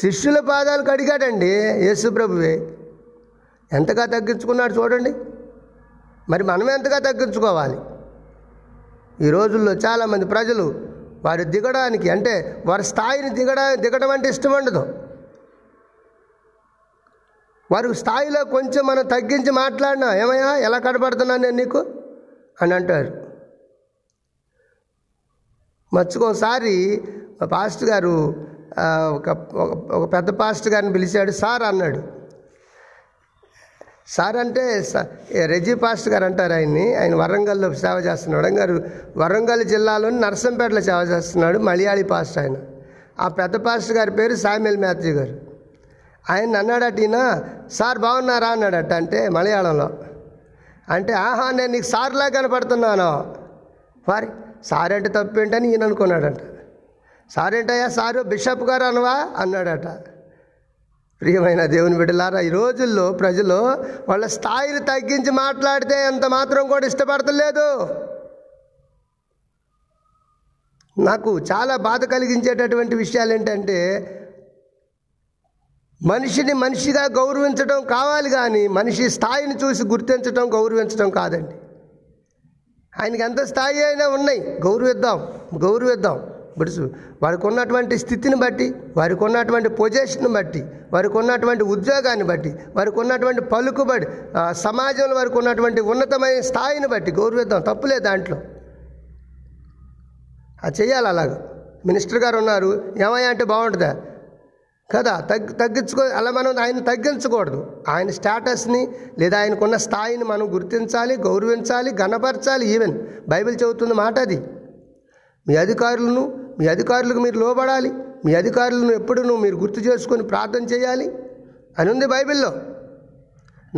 శిష్యుల పాదాలు కడిగాడండి యేసు ప్రభువే. ఎంతగా తగ్గించుకున్నాడు చూడండి. మరి మనం ఎంతగా తగ్గించుకోవాలి? ఈ రోజుల్లో చాలామంది ప్రజలు వారు దిగడానికి అంటే వారి స్థాయిని దిగడం అంటే ఇష్టం ఉండదు. వారి స్థాయిలో కొంచెం మనం తగ్గించి మాట్లాడినా, ఏమయ్యా ఎలా కనపడుతున్నాను నేను నీకు అని అంటారు. మర్చుకోసారి మా పాస్టర్ గారు ఒక పెద్ద పాస్టర్ గారిని పిలిచాడు. సార్ అన్నాడు. సార్ అంటే రెజీ పాస్టర్ గారు అంటారు ఆయన్ని. ఆయన వరంగల్లో సేవ చేస్తున్నాడు. గారు వరంగల్ జిల్లాలోని నర్సంపేటలో సేవ చేస్తున్నాడు. మలయాళీ పాస్టర్ ఆయన. ఆ పెద్ద పాస్టర్ గారి పేరు శామ్యూల్ మ్యాథ్యూ గారు. ఆయన అన్నాడట, ఈయన సార్ బాగున్నారా అన్నాడట, అంటే మలయాళంలో. అంటే ఆహా నేను నీకు సార్లా కనపడుతున్నాను, వారి సార్ అంటే తప్పేంటని ఈయన అనుకున్నాడట. సార్ ఏంటయ్యా సారు బిషప్ గారు అనవా అన్నాడట. ప్రియమైన దేవుని బిడ్డలారా, ఈ రోజుల్లో ప్రజలు వాళ్ళ స్థాయిని తగ్గించి మాట్లాడితే ఎంత మాత్రం కూడా ఇష్టపడతలేదు. నాకు చాలా బాధ కలిగించేటటువంటి విషయాలు ఏంటంటే మనిషిని మనిషిగా గౌరవించడం కావాలి, కానీ మనిషి స్థాయిని చూసి గుర్తించడం గౌరవించడం కాదండి. ఆయనకి ఎంత స్థాయి అయినా ఉన్నాయి, గౌరవిద్దాం. ఇప్పుడు వారికి ఉన్నటువంటి స్థితిని బట్టి, వారికి ఉన్నటువంటి పొజిషన్ బట్టి, వారికి ఉన్నటువంటి ఉద్యోగాన్ని బట్టి, వారికి ఉన్నటువంటి పలుకుబడి, సమాజంలో వారికి ఉన్నటువంటి ఉన్నతమైన స్థాయిని బట్టి గౌరవిద్దాం, తప్పులేదు దాంట్లో, అది చేయాలి. అలాగ మినిస్టర్ గారు ఉన్నారు, ఏమయ్యా అంటే బాగుంటుందా కదా, తగ్గించుకో. అలా మనం ఆయన తగ్గించకూడదు. ఆయన స్టేటస్ని లేదా ఆయనకున్న స్థాయిని మనం గుర్తించాలి, గౌరవించాలి, ఘనపరచాలి. ఈవెన్ బైబిల్ చెబుతున్న మాట అది, మీ అధికారులకు మీరు లోబడాలి, మీ అధికారులను ఎప్పుడూ మీరు గుర్తు చేసుకొని ప్రార్థన చేయాలి అని ఉంది బైబిల్లో.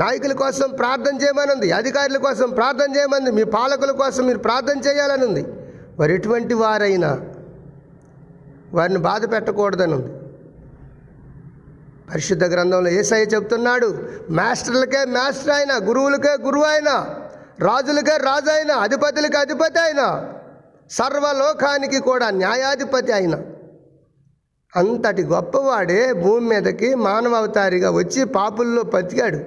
నాయకుల కోసం ప్రార్థన చేయమని ఉంది, అధికారుల కోసం ప్రార్థన చేయమని, మీ పాలకుల కోసం మీరు ప్రార్థన చేయాలని ఉంది. వారు ఎటువంటి వారైనా వారిని బాధ పెట్టకూడదని ఉంది. పరిశుద్ధ గ్రంథంలో యేసయ్య చెబుతున్నాడు, మాస్టర్లకే మాస్టర్ ఆయన, గురువులకే గురువు ఆయన, రాజులకే రాజు ఆయన, అధిపతులకే అధిపతి ఆయన, సర్వలోకానికి కూడా న్యాయాధిపతి ఆయన. అంతటి గొప్పవాడే భూమి మీదకి మానవావతారిగా వచ్చి పాపుల్లో బతికాడు,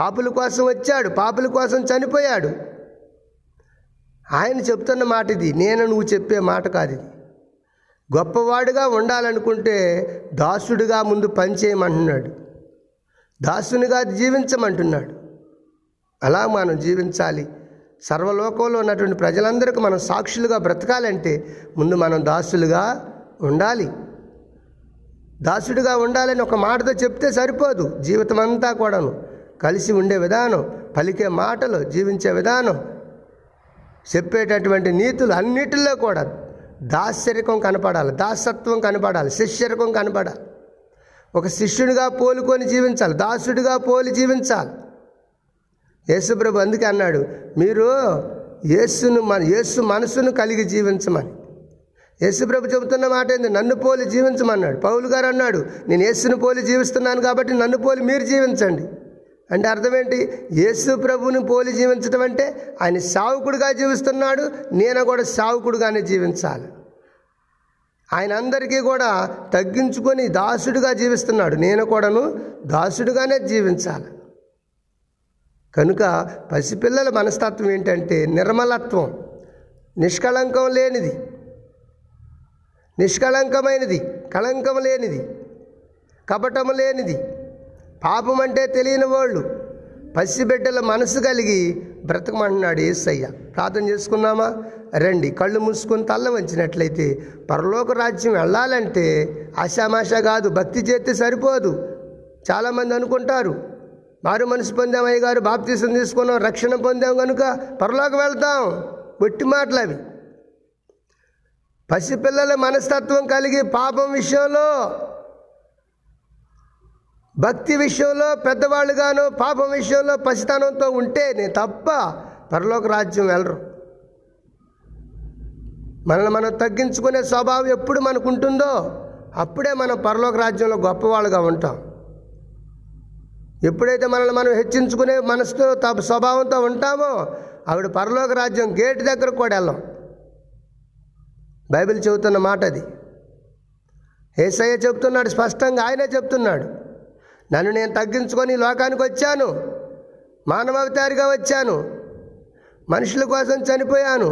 పాపుల కోసం వచ్చాడు, పాపుల కోసం చనిపోయాడు. ఆయన చెప్తున్న మాట ఇది, నేను నువ్వు చెప్పే మాట కాదు ఇది. గొప్పవాడుగా ఉండాలనుకుంటే దాసుడిగా ముందు పనిచేయమంటున్నాడు, దాసునిగా జీవించమంటున్నాడు. అలా మనం జీవించాలి. సర్వలోకంలో ఉన్నటువంటి ప్రజలందరికీ మనం సాక్షులుగా బ్రతకాలంటే ముందు మనం దాసులుగా ఉండాలి. దాసుడిగా ఉండాలని ఒక మాటతో చెప్తే సరిపోదు, జీవితం అంతా కూడాను కలిసి ఉండే విధానం, పలికే మాటలు, జీవించే విధానం, చెప్పేటటువంటి నీతులు అన్నిటిలో కూడా దాస్యరికం కనపడాలి, దాసత్వం కనపడాలి, శిష్యరికం కనపడాలి. ఒక శిష్యునిగా పోలుకొని జీవించాలి, దాసుడిగా పోలి జీవించాలి. యేసుప్రభు అందుకే అన్నాడు, మీరు యేసు మనసును కలిగి జీవించమని. యేసుప్రభు చెబుతున్న మాట ఏంది? నన్ను పోలి జీవించమన్నాడు. పౌలు గారు అన్నాడు, నేను యేసును పోలి జీవిస్తున్నాను కాబట్టి నన్ను పోలి మీరు జీవించండి. అంటే అర్థం ఏంటి? యేసు ప్రభుని పోలి జీవించడం అంటే ఆయన సావుకుడిగా జీవిస్తున్నాడు, నేను కూడా సావుకుడిగానే జీవించాలి. ఆయన అందరికీ కూడా తగ్గించుకొని దాసుడిగా జీవిస్తున్నాడు, నేను కూడాను దాసుడిగానే జీవించాలి. కనుక పసిపిల్లల మనస్తత్వం ఏంటంటే నిర్మలత్వం, నిష్కళంకం లేనిది, నిష్కళంకమైనది, కళంకం లేనిది, కపటం లేనిది, పాపం అంటే తెలియని వాళ్ళు, పసిబిడ్డల మనసు కలిగి బ్రతకమంటున్నాడు యేసయ్య. ప్రార్థన చేసుకున్నామా? రండి, కళ్ళు మూసుకొని తల్ల వంచినట్లయితే పరలోక రాజ్యం వెళ్ళాలంటే ఆశామాష కాదు, భక్తి చేస్తే సరిపోదు. చాలామంది అనుకుంటారు, మారు మనసు పొందాం, అయ్యగారు బాప్తీసం తీసుకున్నాం, రక్షణ పొందాం కనుక పరలోకం వెళ్తాం. ఒట్టి మాటలు అవి. పసిపిల్లల మనస్తత్వం కలిగి పాపం విషయంలో, భక్తి విషయంలో పెద్దవాళ్ళుగాను, పాపం విషయంలో పసితనంతో ఉంటేనే తప్ప పరలోక రాజ్యం వెళ్ళరు. మనల్ని మనం తగ్గించుకునే స్వభావం ఎప్పుడు మనకు ఉంటుందో అప్పుడే మనం పరలోక రాజ్యంలో గొప్పవాళ్ళుగా ఉంటాం. ఎప్పుడైతే మనల్ని మనం హెచ్చించుకునే మనసుతో, స్వభావంతో ఉంటామో ఆవిడ పరలోక రాజ్యం గేటు దగ్గరకు కూడా వెళ్ళాం. బైబిల్ చెబుతున్న మాట అది. యేసయ్య చెబుతున్నాడు స్పష్టంగా, ఆయనే చెప్తున్నాడు, నన్ను నేను తగ్గించుకొని లోకానికి వచ్చాను, మానవావతారిగా వచ్చాను, మనుషుల కోసం చనిపోయాను,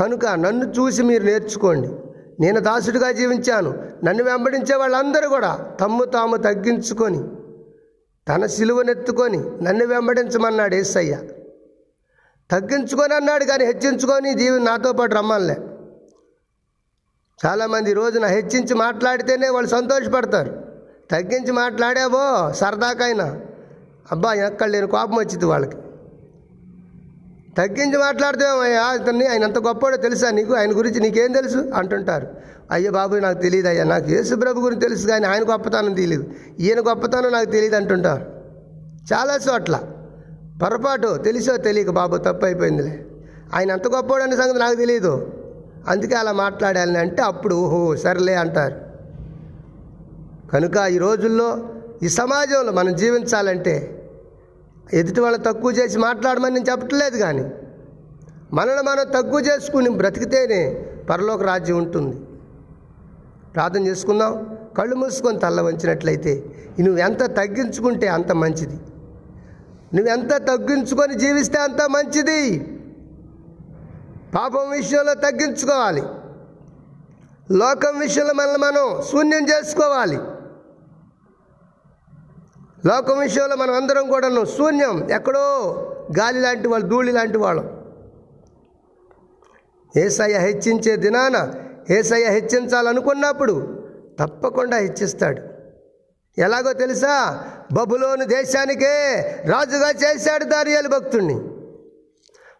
కనుక నన్ను చూసి మీరు నేర్చుకోండి. నేను దాసుడిగా జీవించాను, నన్ను వెంబడించే వాళ్ళందరూ కూడా తమ్ము తాము తగ్గించుకొని తన సిలువనెత్తుకొని నన్ను వెంబడించమన్నాడు యేసయ్య. తగ్గించుకొని అన్నాడు, కానీ హెచ్చించుకొని నాతో పాటు రమ్మనిలే. చాలామంది రోజున హెచ్చించి మాట్లాడితేనే వాళ్ళు సంతోషపడతారు, తగ్గించి మాట్లాడావో సరదాకైనా అబ్బా ఎక్కడ లేని కోపం వచ్చింది వాళ్ళకి. తగ్గించి మాట్లాడితేమయ్యా అతన్ని, ఆయన అంత గొప్పవాడో తెలుసా నీకు, ఆయన గురించి నీకేం తెలుసు అంటుంటారు. అయ్యో బాబు నాకు తెలియదు అయ్యా, నాకు యేసుప్రభు గురించి తెలుసు కానీ ఆయన గొప్పతనం తెలియదు, ఈయన గొప్పతనం నాకు తెలియదు అంటుంటారు. చాలా చోట్ల పొరపాటు, తెలిసో తెలియక బాబు తప్పు అయిపోయిందిలే, ఆయన అంత గొప్పవాడు అనే సంగతి నాకు తెలియదు, అందుకే అలా మాట్లాడాలని అంటే అప్పుడు ఓహో సర్లే అంటారు. కనుక ఈ రోజుల్లో ఈ సమాజంలో మనం జీవించాలంటే ఎదుటి వాళ్ళని తక్కువ చేసి మాట్లాడమని నేను చెప్పట్లేదు, కానీ మనల్ని మనం తక్కువ చేసుకుని బ్రతికితేనే పరలోక రాజ్యం ఉంటుంది. ప్రార్థన చేసుకుందాం. కళ్ళు మూసుకొని తల్ల వంచినట్లయితే నువ్వెంత తగ్గించుకుంటే అంత మంచిది, నువ్వెంత తగ్గించుకొని జీవిస్తే అంత మంచిది. పాపం విషయంలో తగ్గించుకోవాలి, లోకం విషయంలో మనల్ని మనం శూన్యం చేసుకోవాలి. లోకం విషయంలో మనం అందరం కూడాను శూన్యం, ఎక్కడో గాలి లాంటి వాళ్ళు, ధూళి లాంటి వాళ్ళం. యేసయ్య హెచ్చించే దినాన, యేసయ్య హెచ్చించాలనుకున్నప్పుడు తప్పకుండా హెచ్చిస్తాడు. ఎలాగో తెలుసా? బబులోను దేశానికే రాజుగా చేశాడు దానియేలు భక్తుణ్ణి.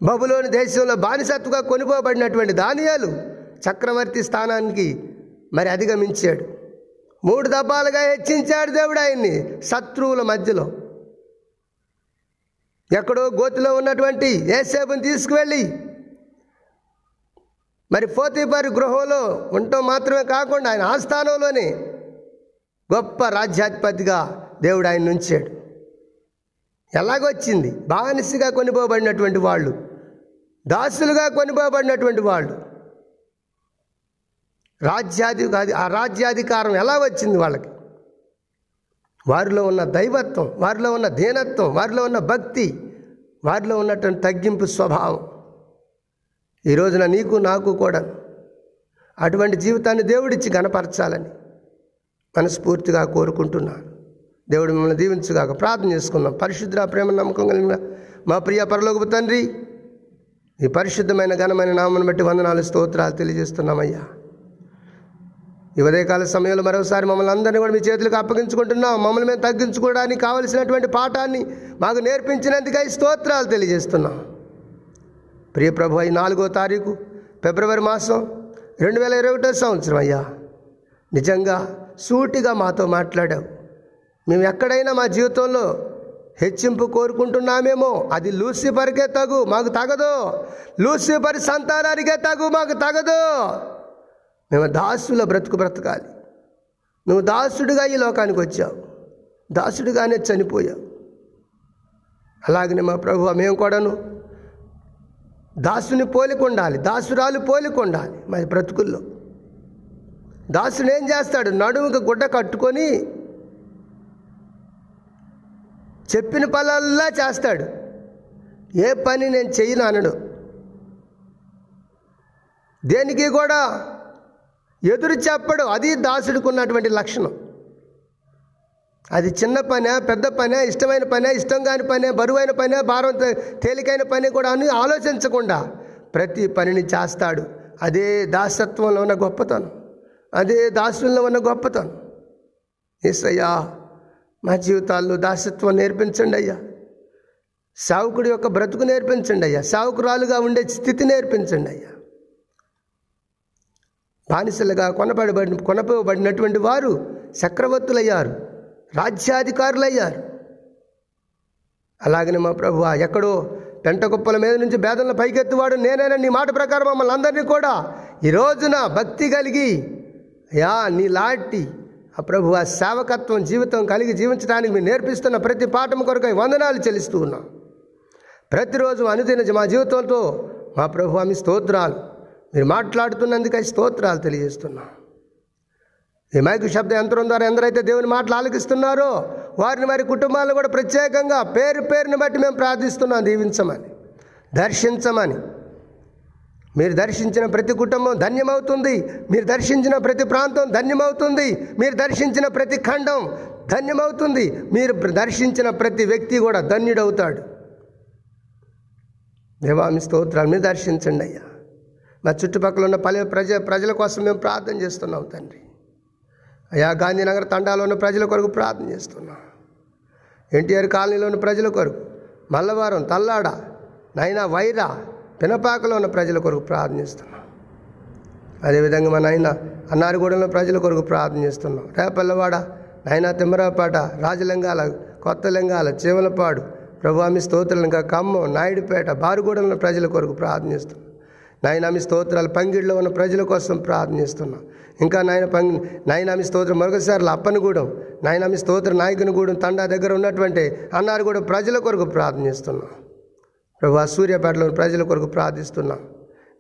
బబులోను దేశంలో బానిసత్తుగా కొనిపోబడినటువంటి దానియేలు చక్రవర్తి స్థానానికి మరి అధిగమించాడు. 3 దఫాలుగా హెచ్చించాడు దేవుడు ఆయన్ని శత్రువుల మధ్యలో. ఎక్కడో గోతిలో ఉన్నటువంటి యోసేపుని తీసుకువెళ్ళి మరి పోతీఫరు గృహంలో ఉండటం మాత్రమే కాకుండా ఆయన ఆస్థానంలోనే గొప్ప రాజ్యాధిపతిగా దేవుడు ఆయన ఉంచాడు. ఎలాగొచ్చింది? బానిసగా కొనిపోబడినటువంటి వాళ్ళు, దాసులుగా కొనిపోబడినటువంటి వాళ్ళు, రాజ్యాధికారం ఎలా వచ్చింది వాళ్ళకి? వారిలో ఉన్న దైవత్వం, వారిలో ఉన్న దీనత్వం, వారిలో ఉన్న భక్తి, వారిలో ఉన్నటువంటి తగ్గింపు స్వభావం. ఈ రోజున నీకు నాకు కూడా అటువంటి జీవితాన్ని దేవుడిచ్చి ఘనపరచాలని మనస్ఫూర్తిగా కోరుకుంటున్నాను. దేవుడు మిమ్మల్ని దీవించుగాక. ప్రార్థన చేసుకుందాం. పరిశుద్ధ, ప్రేమ, నమ్మకం కలిగిన మా ప్రియ పరలోకపు తండ్రి, ఈ పరిశుద్ధమైన ఘనమైన నామను బట్టి వందనాలు, స్తోత్రాలు తెలియజేస్తున్నామయ్యా. ఈ ఉదయకాల సమయంలో మరోసారి మమ్మల్ని అందరినీ కూడా మీ చేతులకు అప్పగించుకుంటున్నాం. మమ్మల్ని మేము తగ్గించుకోవడానికి కావలసినటువంటి పాఠాన్ని మాకు నేర్పించినందుకై స్తోత్రాలు తెలియజేస్తున్నాం. ప్రియ ప్రభు, 4వ తారీఖు ఫిబ్రవరి మాసం 2021 సంవత్సరం అయ్యా, నిజంగా సూటిగా మాతో మాట్లాడావు. మేము ఎక్కడైనా మా జీవితంలో హెచ్చింపు కోరుకుంటున్నామేమో, అది లూసిఫర్కే తగు, మాకు తగదు. లూసిఫర్ సంతానానికే తగు, మాకు తగదు. మేము దాసుల బ్రతకాలి. నువ్వు దాసుడిగా ఈ లోకానికి వచ్చావు, దాసుడిగానే చనిపోయావు. అలాగనే మా ప్రభు, మేము కూడాను దాసుని పోలికొండాలి, దాసురాలు పోలికొండాలి. మా బ్రతుకుల్లో దాసుడు ఏం చేస్తాడు? నడుముకు గుడ్డ కట్టుకొని చెప్పిన పనులల్లా చేస్తాడు. ఏ పని నేను చేయను అనడు, దేనికి కూడా ఎదురు చెప్పడు. అది దాసుడికి ఉన్నటువంటి లక్షణం. అది చిన్న పనే, పెద్ద పనే, ఇష్టమైన పనే, ఇష్టం కాని పనే, బరువైన పనే, భారం తేలికైన పని కూడా అని ఆలోచించకుండా ప్రతి పనిని చేస్తాడు. అదే దాసత్వంలో ఉన్న గొప్పతనం, అదే దాసుల్లో ఉన్న గొప్పతనం. యేసయ్యా, మా జీవితాల్లో దాసత్వం నేర్పించండి అయ్యా. సేవకుడి యొక్క బ్రతుకు నేర్పించండి అయ్యా. సేవకురాలుగా ఉండే స్థితి నేర్పించండి అయ్యా. బానిసలుగా కొనపబడినటువంటి వారు చక్రవర్తులయ్యారు, రాజ్యాధికారులయ్యారు. అలాగనే మా ప్రభువా, ఎక్కడో పెంటకుప్పల మీద నుంచి బేదలను పైకెత్తువాడు నేనైనా నీ మాట ప్రకారం మమ్మల్ని అందరినీ కూడా ఈ రోజున భక్తి కలిగి అయ్యా నీలాంటి ఆ ప్రభువా సేవకత్వం జీవితం కలిగి జీవించడానికి మీరు నేర్పిస్తున్న ప్రతి పాఠం కొరకై వందనాలు చెల్లిస్తూ ఉన్నాం. ప్రతిరోజు అనుదిన మా జీవితంతో మా ప్రభువా మీ స్తోత్రాలు, మీరు మాట్లాడుతున్నందుకై స్తోత్రాలు తెలియజేస్తున్నాం. ఈ మైకు శబ్ద యంత్రం ద్వారా ఎందరైతే దేవుని మాటలు ఆలకిస్తున్నారో వారిని, వారి కుటుంబాలను కూడా ప్రత్యేకంగా పేరుని బట్టి మేము ప్రార్థిస్తున్నాం. దీవించమని, దర్శించమని. మీరు దర్శించిన ప్రతి కుటుంబం ధన్యమవుతుంది, మీరు దర్శించిన ప్రతి ప్రాంతం ధన్యమవుతుంది, మీరు దర్శించిన ప్రతి ఖండం ధన్యమవుతుంది, మీరు దర్శించిన ప్రతి వ్యక్తి కూడా ధన్యుడవుతాడు. దేవామి స్తోత్రాలు, మీరు దర్శించండి అయ్యా. మా చుట్టుపక్కల ఉన్న ప్రజల కోసం మేము ప్రార్థన చేస్తున్నాం తండ్రి. అయ్యా, గాంధీనగర్ తండాలో ఉన్న ప్రజల కొరకు ప్రార్థన చేస్తున్నాం. ఎన్టీఆర్ కాలనీలో ఉన్న ప్రజల కొరకు, మల్లవరం, తల్లాడ, నైనా, వైరా, పినపాకలో ఉన్న ప్రజల కొరకు ప్రార్థన చేస్తున్నాం. అదేవిధంగా మా నాయన అన్నారిగూడెంలో ప్రజల కొరకు ప్రార్థన చేస్తున్నాం. రేపల్లవాడ, నైనా, తిమ్మరాపాట, రాజలింగాల, కొత్త లింగాల, చేవలపాడు, ప్రభువామి స్తోత్రులంగా, ఖమ్మం, నాయుడుపేట, బారుగూడెంలో ప్రజల కొరకు ప్రార్థన చేస్తున్నాం. నాయనామి స్తోత్రాలు, పంగిడిలో ఉన్న ప్రజల కోసం ప్రార్థన చేస్తున్నాం. ఇంకా నాయనామి స్తోత్రం మరొకసారి అప్పనగూడెం, నాయనామి స్తోత్రం నాయకునిగూడెం తండా దగ్గర ఉన్నటువంటి అన్నారిగూడెం ప్రజల కొరకు ప్రార్థన చేస్తున్నాం. ప్రభు, సూర్యాపేటలో ప్రజల కొరకు ప్రార్థిస్తున్నాం.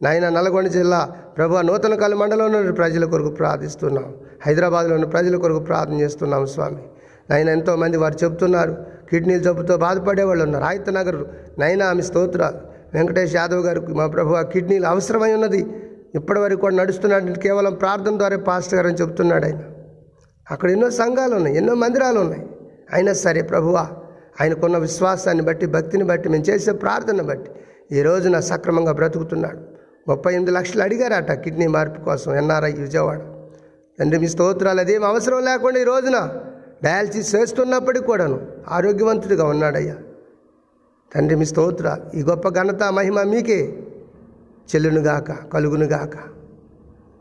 నాయన నల్గొండ జిల్లా ప్రభువా నూతన కాలు మండలంలోని ప్రజల కొరకు ప్రార్థిస్తున్నాం, హైదరాబాద్లోని ప్రజల కొరకు ప్రార్థన చేస్తున్నాం స్వామి. నాయన ఎంతోమంది వారు చెబుతున్నారు కిడ్నీల జబ్బుతో బాధపడేవాళ్ళు ఉన్నారు. ఆయత నగర్ నాయన ఆమె స్తోత్రాలు. వెంకటేష్ యాదవ్ గారికి మా ప్రభువా కిడ్నీలు అవసరమై ఉన్నది, ఇప్పటివరకు కూడా నడుస్తున్నాడు కేవలం ప్రార్థన ద్వారా పాస్టర్ గారు అని చెప్తున్నాడు ఆయన. అక్కడ ఎన్నో సంఘాలు ఉన్నాయి, ఎన్నో మందిరాలు ఉన్నాయి. అయినా సరే ప్రభువా ఆయనకున్న విశ్వాసాన్ని బట్టి, భక్తిని బట్టి, మేము చేసే ప్రార్థన బట్టి ఈరోజు నా సక్రమంగా బ్రతుకుతున్నాడు. 38 లక్షలు అడిగారట కిడ్నీ మార్పు కోసం ఎన్ఆర్ఐ విజయవాడ. తండ్రి మీ స్తోత్రాలు, అదేం అవసరం లేకుండా ఈ రోజున డయాలసిస్ చేస్తున్నప్పటికి కూడాను ఆరోగ్యవంతుడిగా ఉన్నాడయ్యా. తండ్రి మీ స్తోత్రాలు, ఈ గొప్ప ఘనత మహిమ మీకే చెల్లునుగాక, కలుగునుగాక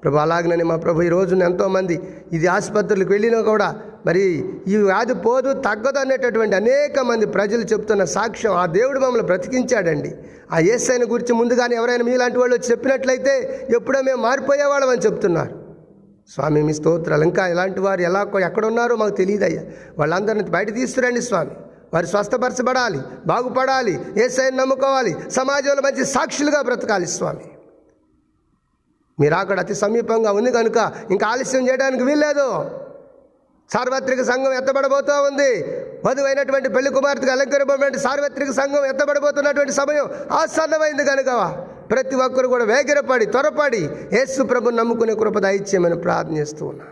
ప్రభు. అలాగనని మా ప్రభు ఈ రోజున ఎంతోమంది ఇది ఆసుపత్రులకు వెళ్ళినా కూడా మరి ఈ వ్యాధి పోదు, తగ్గదు అనేటటువంటి అనేక మంది ప్రజలు చెప్తున్న సాక్ష్యం ఆ దేవుడు మమ్మల్ని బ్రతికించాడండి. ఆ యేసయ్యను గురించి ముందుగానే ఎవరైనా మీలాంటి వాళ్ళు చెప్పినట్లయితే ఎప్పుడో మేము మారిపోయేవాళ్ళం అని చెప్తున్నారు స్వామి. మీ స్తోత్రాలు. ఇంకా ఇలాంటి వారు ఎలా ఎక్కడున్నారో మాకు తెలియదయ్యా. వాళ్ళందరినీ బయట తీసుకురండి స్వామి. వారు స్వస్థపరచబడాలి, బాగుపడాలి, యేసయ్యను నమ్ముకోవాలి, సమాజంలో మంచి సాక్షులుగా బ్రతకాలి స్వామి. మీరు అక్కడ అతి సమీపంగా ఉంది కనుక ఇంకా ఆలస్యం చేయడానికి వీల్లేదు. సార్వత్రిక సంఘం ఎత్తబడబోతూ ఉంది. వధువైనటువంటి పెళ్లి కుమార్తెకు అలంకరింపబడిన సార్వత్రిక సంఘం ఎత్తబడబోతున్నటువంటి సమయం ఆసన్నమైంది కనుక ప్రతి ఒక్కరు కూడా వేగిరపడి త్వరపడి యేసు ప్రభుని నమ్ముకునే కృప దయచేయమని ప్రార్థన చేస్తూ ఉన్నా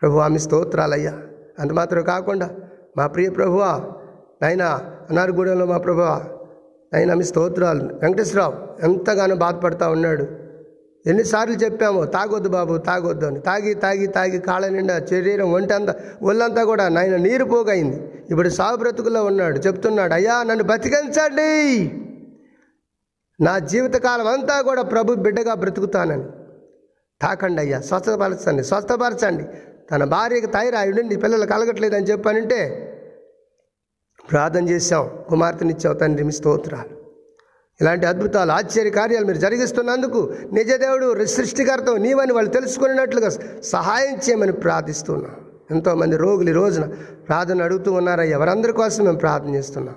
ప్రభు. ఆమె స్తోత్రాలయ్యా. అంత మాత్రం కాకుండా మా ప్రియ ప్రభువా నాయన అన్నారగూడెంలో మా ప్రభువా నాయన ఆమె స్తోత్రాలు. వెంకటేశ్వరరావు ఎంతగానో బాధపడుతూ ఉన్నాడు. ఎన్నిసార్లు చెప్పాము తాగొద్దు బాబు తాగొద్దు అని. తాగి తాగి తాగి కాళ్ళ నిండా శరీరం ఒళ్ళంతా కూడా నాయన నీరు పోగైంది. ఇప్పుడు సాగు బ్రతుకులో ఉన్నాడు. చెప్తున్నాడు అయ్యా నన్ను బతికించండి, నా జీవితకాలం అంతా కూడా ప్రభు బిడ్డగా బ్రతుకుతానని. తాకండి అయ్యా, స్వస్థపరచండి, స్వస్థపరచండి. తన భార్యకి థైరాయిడ్ ఉండి పిల్లలు కలగట్లేదని చెప్పానంటే ప్రార్థన చేశాం, కుమార్తెనిచ్చావు తండ్రి మీ స్తోత్రాలు. ఇలాంటి అద్భుతాలు ఆశ్చర్య కార్యాలు మీరు జరిగిస్తున్నందుకు నిజదేవుడు సృష్టికర్తం నీవని వాళ్ళు తెలుసుకున్నట్లుగా సహాయం చేయమని ప్రార్థిస్తున్నాం. ఎంతోమంది రోగులు ఈ రోజున ప్రార్థన అడుగుతూ ఉన్నారయ్యా, ఎవరందరి కోసం మేము ప్రార్థన చేస్తున్నాం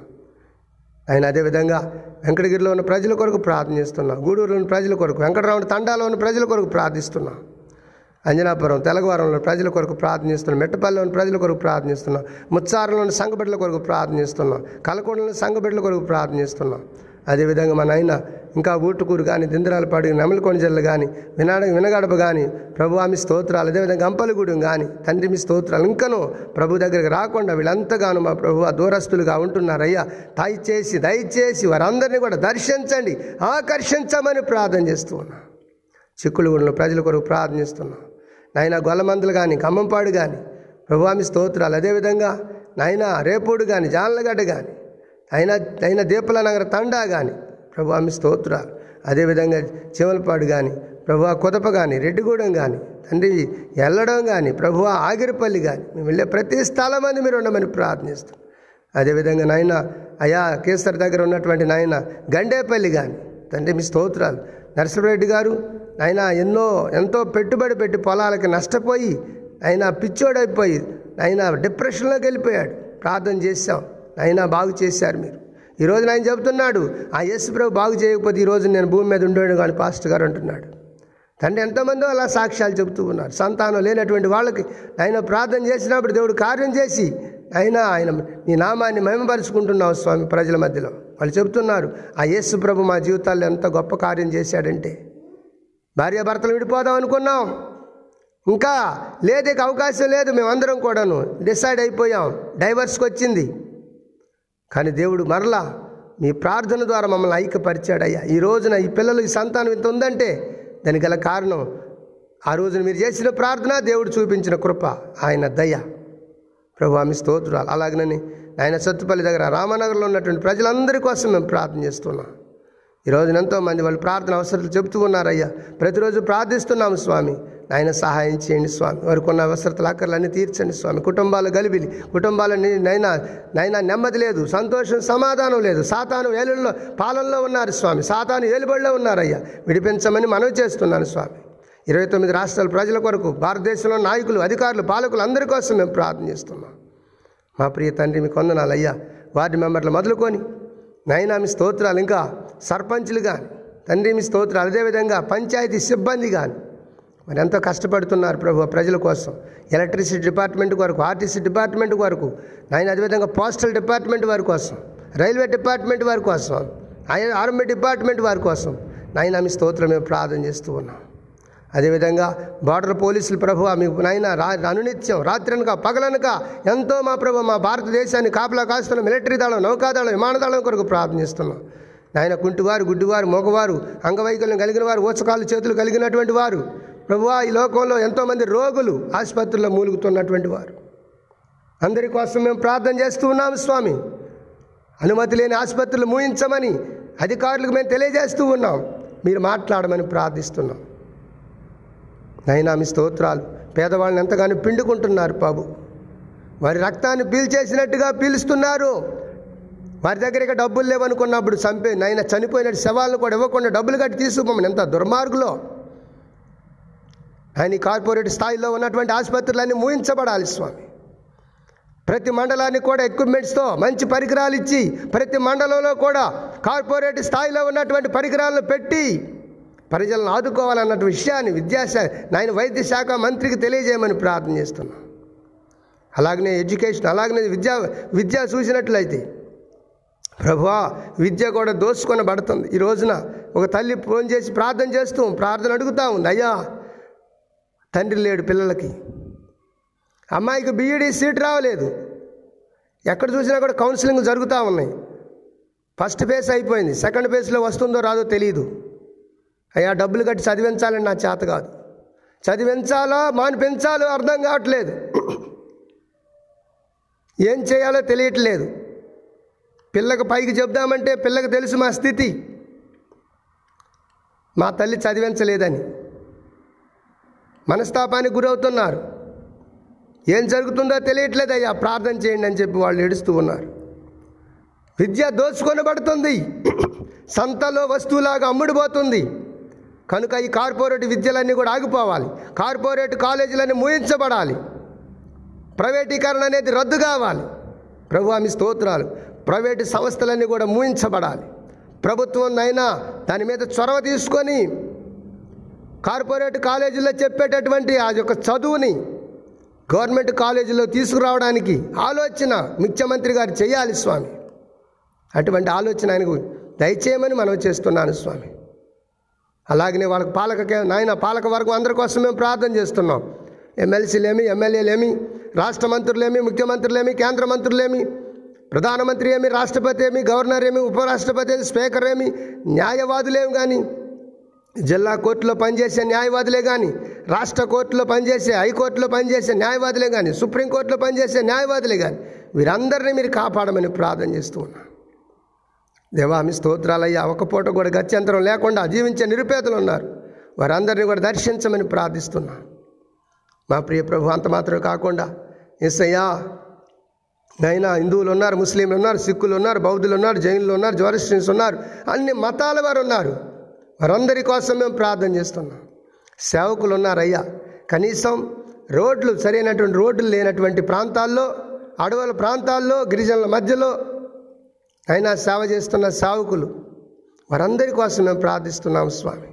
ఆయన. అదేవిధంగా వెంకటగిరిలో ఉన్న ప్రజల కొరకు ప్రార్థన చేస్తున్నాం, గూడూరులో ఉన్న ప్రజల కొరకు, వెంకటరావుని తండాలో ఉన్న ప్రజల కొరకు ప్రార్థిస్తున్నాం, అంజనాపురం తెలగవరంలో ప్రజల కొరకు ప్రార్థన చేస్తున్నాం, మెట్టపల్లిలోని ప్రజల కొరకు ప్రార్థన చేస్తున్నాం, ముచ్చారంలోని సంఘబిడ్డల కొరకు ప్రార్థన చేస్తున్నాం, కలకొండలోని సంఘబిడ్డల కొరకు ప్రార్థన చేస్తున్నాం. అదేవిధంగా మా నాయన ఇంకా ఊటుకూరు కానీ, దింద్రాలపాడు, నెమలకొండ జిల్లా కానీ, వినగడప కానీ ప్రభు ఆమె స్తోత్రాలు. అదేవిధంగా గంపలగూడెం కానీ తండ్రి మీ స్తోత్రాలు. ఇంకనూ ప్రభు దగ్గరికి రాకుండా వీళ్ళంతగానో మా ప్రభు ఆ దూరస్తులుగా ఉంటున్నారయ్యా. దయచేసి దయచేసి వారందరినీ కూడా దర్శించండి, ఆకర్షించమని ప్రార్థన చేస్తూ ఉన్నాం. చిక్కులగూడెంలో ప్రజల కొరకు ప్రార్థనిస్తున్నాం నాయన. గొల్లమందలు కానీ, ఖమ్మంపాడు కానీ ప్రభు ఆమె స్తోత్రాలు. అదేవిధంగా నాయన రేపూడు కానీ, జానలగడ్డ కానీ, అయినా దీపల నగర తండా కానీ ప్రభు ఆమె స్తోత్రాలు. అదేవిధంగా చీమలపాడు కానీ ప్రభు కొదప కానీ, రెడ్డిగూడెం కానీ తండ్రి, ఎల్లడం కానీ ప్రభు ఆగిరిపల్లి కానీ మేము వెళ్ళే ప్రతి స్థలం మంది మీరు ఉండమని ప్రార్థనిస్తాం. అదేవిధంగా నాయన అయా కేసర్ దగ్గర ఉన్నటువంటి నాయన గండేపల్లి కానీ తండ్రి మీ స్తోత్రాలు. నరసింహరెడ్డి గారు నాయన ఎంతో పెట్టుబడి పెట్టి పొలాలకి నష్టపోయి ఆయన పిచ్చోడైపోయి ఆయన డిప్రెషన్లోకి వెళ్ళిపోయాడు. ప్రార్థన చేశాం ఆయన, బాగు చేశారు మీరు. ఈరోజు ఆయన చెబుతున్నాడు ఆ యేసు ప్రభు బాగు చేయకపోతే ఈరోజు నేను భూమి మీద ఉండేవాడు కానీ పాస్టర్ గారు అంటున్నాడు తండ్రి. ఎంతమందో అలా సాక్ష్యాలు చెబుతూ ఉన్నారు. సంతానం లేనటువంటి వాళ్ళకి ఆయన ప్రార్థన చేసినప్పుడు దేవుడు కార్యం చేసి ఆయన నీ నామాన్ని మహిమపరుచుకుంటున్నావు స్వామి. ప్రజల మధ్యలో వాళ్ళు చెబుతున్నారు ఆ యేసు ప్రభు మా జీవితాల్లో ఎంత గొప్ప కార్యం చేశాడంటే భార్యాభర్తలు విడిపోదాం అనుకున్నాం, ఇంకా లేదు, ఇక అవకాశం లేదు, మేమందరం కూడాను డిసైడ్ అయిపోయాం, డైవర్స్కి వచ్చింది. కానీ దేవుడు మరలా మీ ప్రార్థన ద్వారా మమ్మల్ని ఐక్యపరిచాడయ్యా. ఈ రోజున ఈ పిల్లలు ఈ సంతానం ఇంత ఉందంటే దానికి గల కారణం ఆ రోజున మీరు చేసిన ప్రార్థన, దేవుడు చూపించిన కృప, ఆయన దయ ప్రభు ఆమె స్తోత్రాలు. అలాగనని ఆయన సత్తుపల్లి దగ్గర రామనగర్లో ఉన్నటువంటి ప్రజలందరి కోసం మేము ప్రార్థన చేస్తున్నాం. ఈ రోజున ఎంతోమంది వాళ్ళు ప్రార్థన అవసరాలు చెబుతూ ఉన్నారయ్యా. ప్రతిరోజు ప్రార్థిస్తున్నాము స్వామి. నాయన సహాయం చేయండి స్వామి, వారికి ఉన్న అవసరతలు అక్కర్లన్నీ తీర్చండి స్వామి. కుటుంబాలు గలిబిలి, కుటుంబాలని నైనా నెమ్మది లేదు, సంతోషం, సమాధానం లేదు. సాతాను ఏలుబడిలో పాలనలో ఉన్నారు స్వామి, సాతాను ఏలుబడిలో ఉన్నారయ్యా. విడిపించమని మనవి చేస్తున్నాను స్వామి. 29 రాష్ట్రాల ప్రజల కొరకు, భారతదేశంలో నాయకులు, అధికారులు, పాలకులు అందరి కోసం మేము ప్రార్థన చేస్తున్నాం. మా ప్రియ తండ్రి మీకు వందనాలయ్యా. వార్డు మెంబర్లు మొదలుకొని నైనా మీ స్తోత్రాలు. ఇంకా సర్పంచ్లు కానీ తండ్రి మీ స్తోత్రాలు. అదేవిధంగా పంచాయతీ సిబ్బంది కానీ మరి ఎంతో కష్టపడుతున్నారు ప్రభు ప్రజల కోసం, ఎలక్ట్రిసిటీ డిపార్ట్మెంట్ వరకు, ఆర్టీసీ డిపార్ట్మెంట్ వరకు ఆయన, అదేవిధంగా పోస్టల్ డిపార్ట్మెంట్ వారి కోసం, రైల్వే డిపార్ట్మెంట్ వారి కోసం, ఆయన ఆర్మీ డిపార్ట్మెంట్ వారి కోసం నాయన మీ స్తోత్రం మేము ప్రార్థన చేస్తూ ఉన్నాం. అదేవిధంగా బార్డర్ పోలీసులు ప్రభు మీ నాయన అనునిత్యం రాత్రనక పగలనక ఎంతో మా ప్రభు మా భారతదేశాన్ని కాపలా కాస్తున్న మిలిటరీ దళం, నౌకాదళం, విమానదళం కొరకు ప్రార్థన చేస్తున్నాం. నాయన కుంటివారు, గుడ్డివారు, మగవారు, అంగవైకల్యం కలిగిన వారు, ఊచకాలు చేతులు కలిగినటువంటి వారు ప్రభువా, ఈ లోకంలో ఎంతోమంది రోగులు ఆసుపత్రుల్లో మూలుగుతున్నటువంటి వారు అందరి కోసం మేము ప్రార్థన చేస్తూ ఉన్నాము స్వామి. అనుమతి లేని ఆసుపత్రులు మూయించమని అధికారులకు మేము తెలియజేస్తూ ఉన్నాం, మీరు మాట్లాడమని ప్రార్థిస్తున్నాం. నైనా మీ స్తోత్రాలు. పేదవాళ్ళని ఎంతగానో పిండుకుంటున్నారు బాబు, వారి రక్తాన్ని పీల్చేసినట్టుగా పీలుస్తున్నారు. వారి దగ్గర డబ్బులు లేవనుకున్నప్పుడు చంపే నైనా చనిపోయినట్టు శవాలను కూడా ఇవ్వకుండా డబ్బులు కట్టి తీసుకుపోమని ఎంత దుర్మార్గులో. ఆయన కార్పొరేట్ స్థాయిలో ఉన్నటువంటి ఆసుపత్రులన్నీ మూయించబడాలి స్వామి. ప్రతి మండలానికి కూడా ఎక్విప్మెంట్స్తో మంచి పరికరాలు ఇచ్చి ప్రతి మండలంలో కూడా కార్పొరేట్ స్థాయిలో ఉన్నటువంటి పరికరాలను పెట్టి ప్రజలను ఆదుకోవాలన్నటువంటి విషయాన్ని విద్యాశాఖ నాయన వైద్య శాఖ మంత్రికి తెలియజేయమని ప్రార్థన చేస్తున్నాం. అలాగనే ఎడ్యుకేషన్, అలాగనే విద్య చూసినట్లయితే ప్రభువా విద్య కూడా దోచుకొనబడుతుంది. ఈ రోజున ఒక తల్లి ఫోన్ చేసి ప్రార్థన చేస్తూ ప్రార్థన అడుగుతా ఉంది, అయ్యా తండ్రి లేడు పిల్లలకి, అమ్మాయికి బీఈడీ సీట్ రావలేదు, ఎక్కడ చూసినా కూడా కౌన్సిలింగ్ జరుగుతూ ఉన్నాయి, ఫస్ట్ ఫేజ్ అయిపోయింది, సెకండ్ ఫేజ్లో వస్తుందో రాదో తెలియదు, అయ్యా డబ్బులు కట్టి చదివించాలని నా చేత కాదు, చదివించాలో మానిపించాలో అర్థం కావట్లేదు, ఏం చేయాలో తెలియట్లేదు, పిల్లకు పైకి చెబుదామంటే పిల్లకు తెలుసు మా స్థితి, మా తల్లి చదివించలేదని మనస్తాపానికి గురవుతున్నారు, ఏం జరుగుతుందో తెలియట్లేదు, అయ్యా ప్రార్థన చేయండి అని చెప్పి వాళ్ళు ఏడుస్తూ ఉన్నారు. విద్య దోచుకొనబడుతుంది, సంతలో వస్తువులాగా అమ్ముడుపోతుంది. కనుక ఈ కార్పొరేట్ విద్యలన్నీ కూడా ఆగిపోవాలి, కార్పొరేట్ కాలేజీలన్నీ మూయించబడాలి, ప్రైవేటీకరణ అనేది రద్దు కావాలి ప్రభువా మీ స్తోత్రాలు. ప్రైవేటు సంస్థలన్నీ కూడా మూయించబడాలి. ప్రభుత్వం అయినా దాని మీద చొరవ తీసుకొని కార్పొరేట్ కాలేజీల్లో చెప్పేటటువంటి ఆ యొక్క చదువుని గవర్నమెంట్ కాలేజీలో తీసుకురావడానికి ఆలోచన ముఖ్యమంత్రి గారు చేయాలి స్వామి. అటువంటి ఆలోచన ఆయనకు దయచేయమని మనం చేస్తున్నాను స్వామి. అలాగనే వాళ్ళకి పాలక వర్గం అందరి కోసం మేము ప్రార్థన చేస్తున్నాం. ఎమ్మెల్సీలేమి, ఎమ్మెల్యేలేమి, రాష్ట్ర మంత్రులేమి, ముఖ్యమంత్రులేమి, కేంద్ర మంత్రులేమి, ప్రధానమంత్రి ఏమి, రాష్ట్రపతి ఏమి, గవర్నర్ ఏమి, ఉపరాష్ట్రపతి ఏమి, స్పీకర్ ఏమి, న్యాయవాదులేమి కానీ, జిల్లా కోర్టులో పనిచేసే న్యాయవాదులే కానీ, రాష్ట్ర కోర్టులో పనిచేసే, హైకోర్టులో పనిచేసే న్యాయవాదులే కానీ, సుప్రీంకోర్టులో పనిచేసే న్యాయవాదులే కానీ వీరందరినీ మీరు కాపాడమని ప్రార్థన చేస్తూ ఉన్నాను. దేవా మీ స్తోత్రాలయ్యా. ఒక పూట కూడా గత్యంతరం లేకుండా జీవించే నిరుపేదలు ఉన్నారు, వారందరినీ కూడా దర్శించమని ప్రార్థిస్తున్నాను. మా ప్రియ ప్రభు, అంత మాత్రమే కాకుండా యేసయ్యా నైనా హిందువులు ఉన్నారు, ముస్లింలు ఉన్నారు, సిక్కులు ఉన్నారు, బౌద్ధులు ఉన్నారు, జైనులు ఉన్నారు, జోరిస్టియన్స్ ఉన్నారు, అన్ని మతాల వారు ఉన్నారు, వారందరి కోసం మేము ప్రార్థన చేస్తున్నాం. సేవకులు ఉన్నారయ్యా, కనీసం రోడ్లు సరైనటువంటి రోడ్లు లేనటువంటి ప్రాంతాల్లో, అడవుల ప్రాంతాల్లో, గిరిజనుల మధ్యలో అయినా సేవ చేస్తున్న సేవకులు వారందరి కోసం మేము ప్రార్థిస్తున్నాం స్వామి.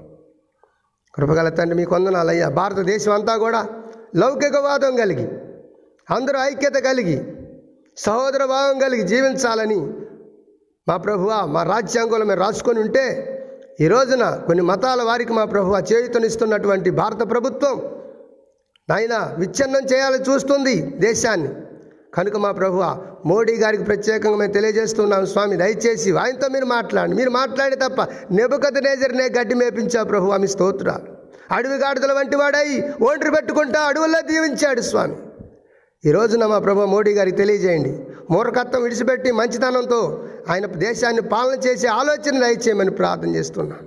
కృపగల తండ్రి మీకు వందనాలయ్యా. భారతదేశం అంతా కూడా లౌకికవాదం కలిగి, అందరూ ఐక్యత కలిగి, సహోదరభావం కలిగి జీవించాలని మా ప్రభువా మా రాజ్యాంగంలో మేము రాసుకొని ఉంటే ఈ రోజున కొన్ని మతాల వారికి మా ప్రభువా చేయుతనిస్తున్నటువంటి భారత ప్రభుత్వం నాయన విచ్ఛిన్నం చేయాలని చూస్తుంది దేశాన్ని. కనుక మా ప్రభువా మోడీ గారికి ప్రత్యేకంగా మేము తెలియజేస్తున్నాం స్వామి, దయచేసి ఆయనతో మీరు మాట్లాడి తప్ప నెబుకద్నెజర్నే గడ్డి మేపించా ప్రభువా మీ స్తోత్రాలు. అడవి గాడిదల వంటి వాడై ఒంటరి పెట్టుకుంటా అడవుల్లో దీవించాడు స్వామి. ఈ రోజున మా ప్రభువా మోడీ గారికి తెలియజేయండి, మూర్ఖత్వం విడిచిపెట్టి మంచితనంతో ఆయన దేశాన్ని పాలన చేసే ఆలోచన దయచేయమని ప్రార్థన చేస్తున్నాను.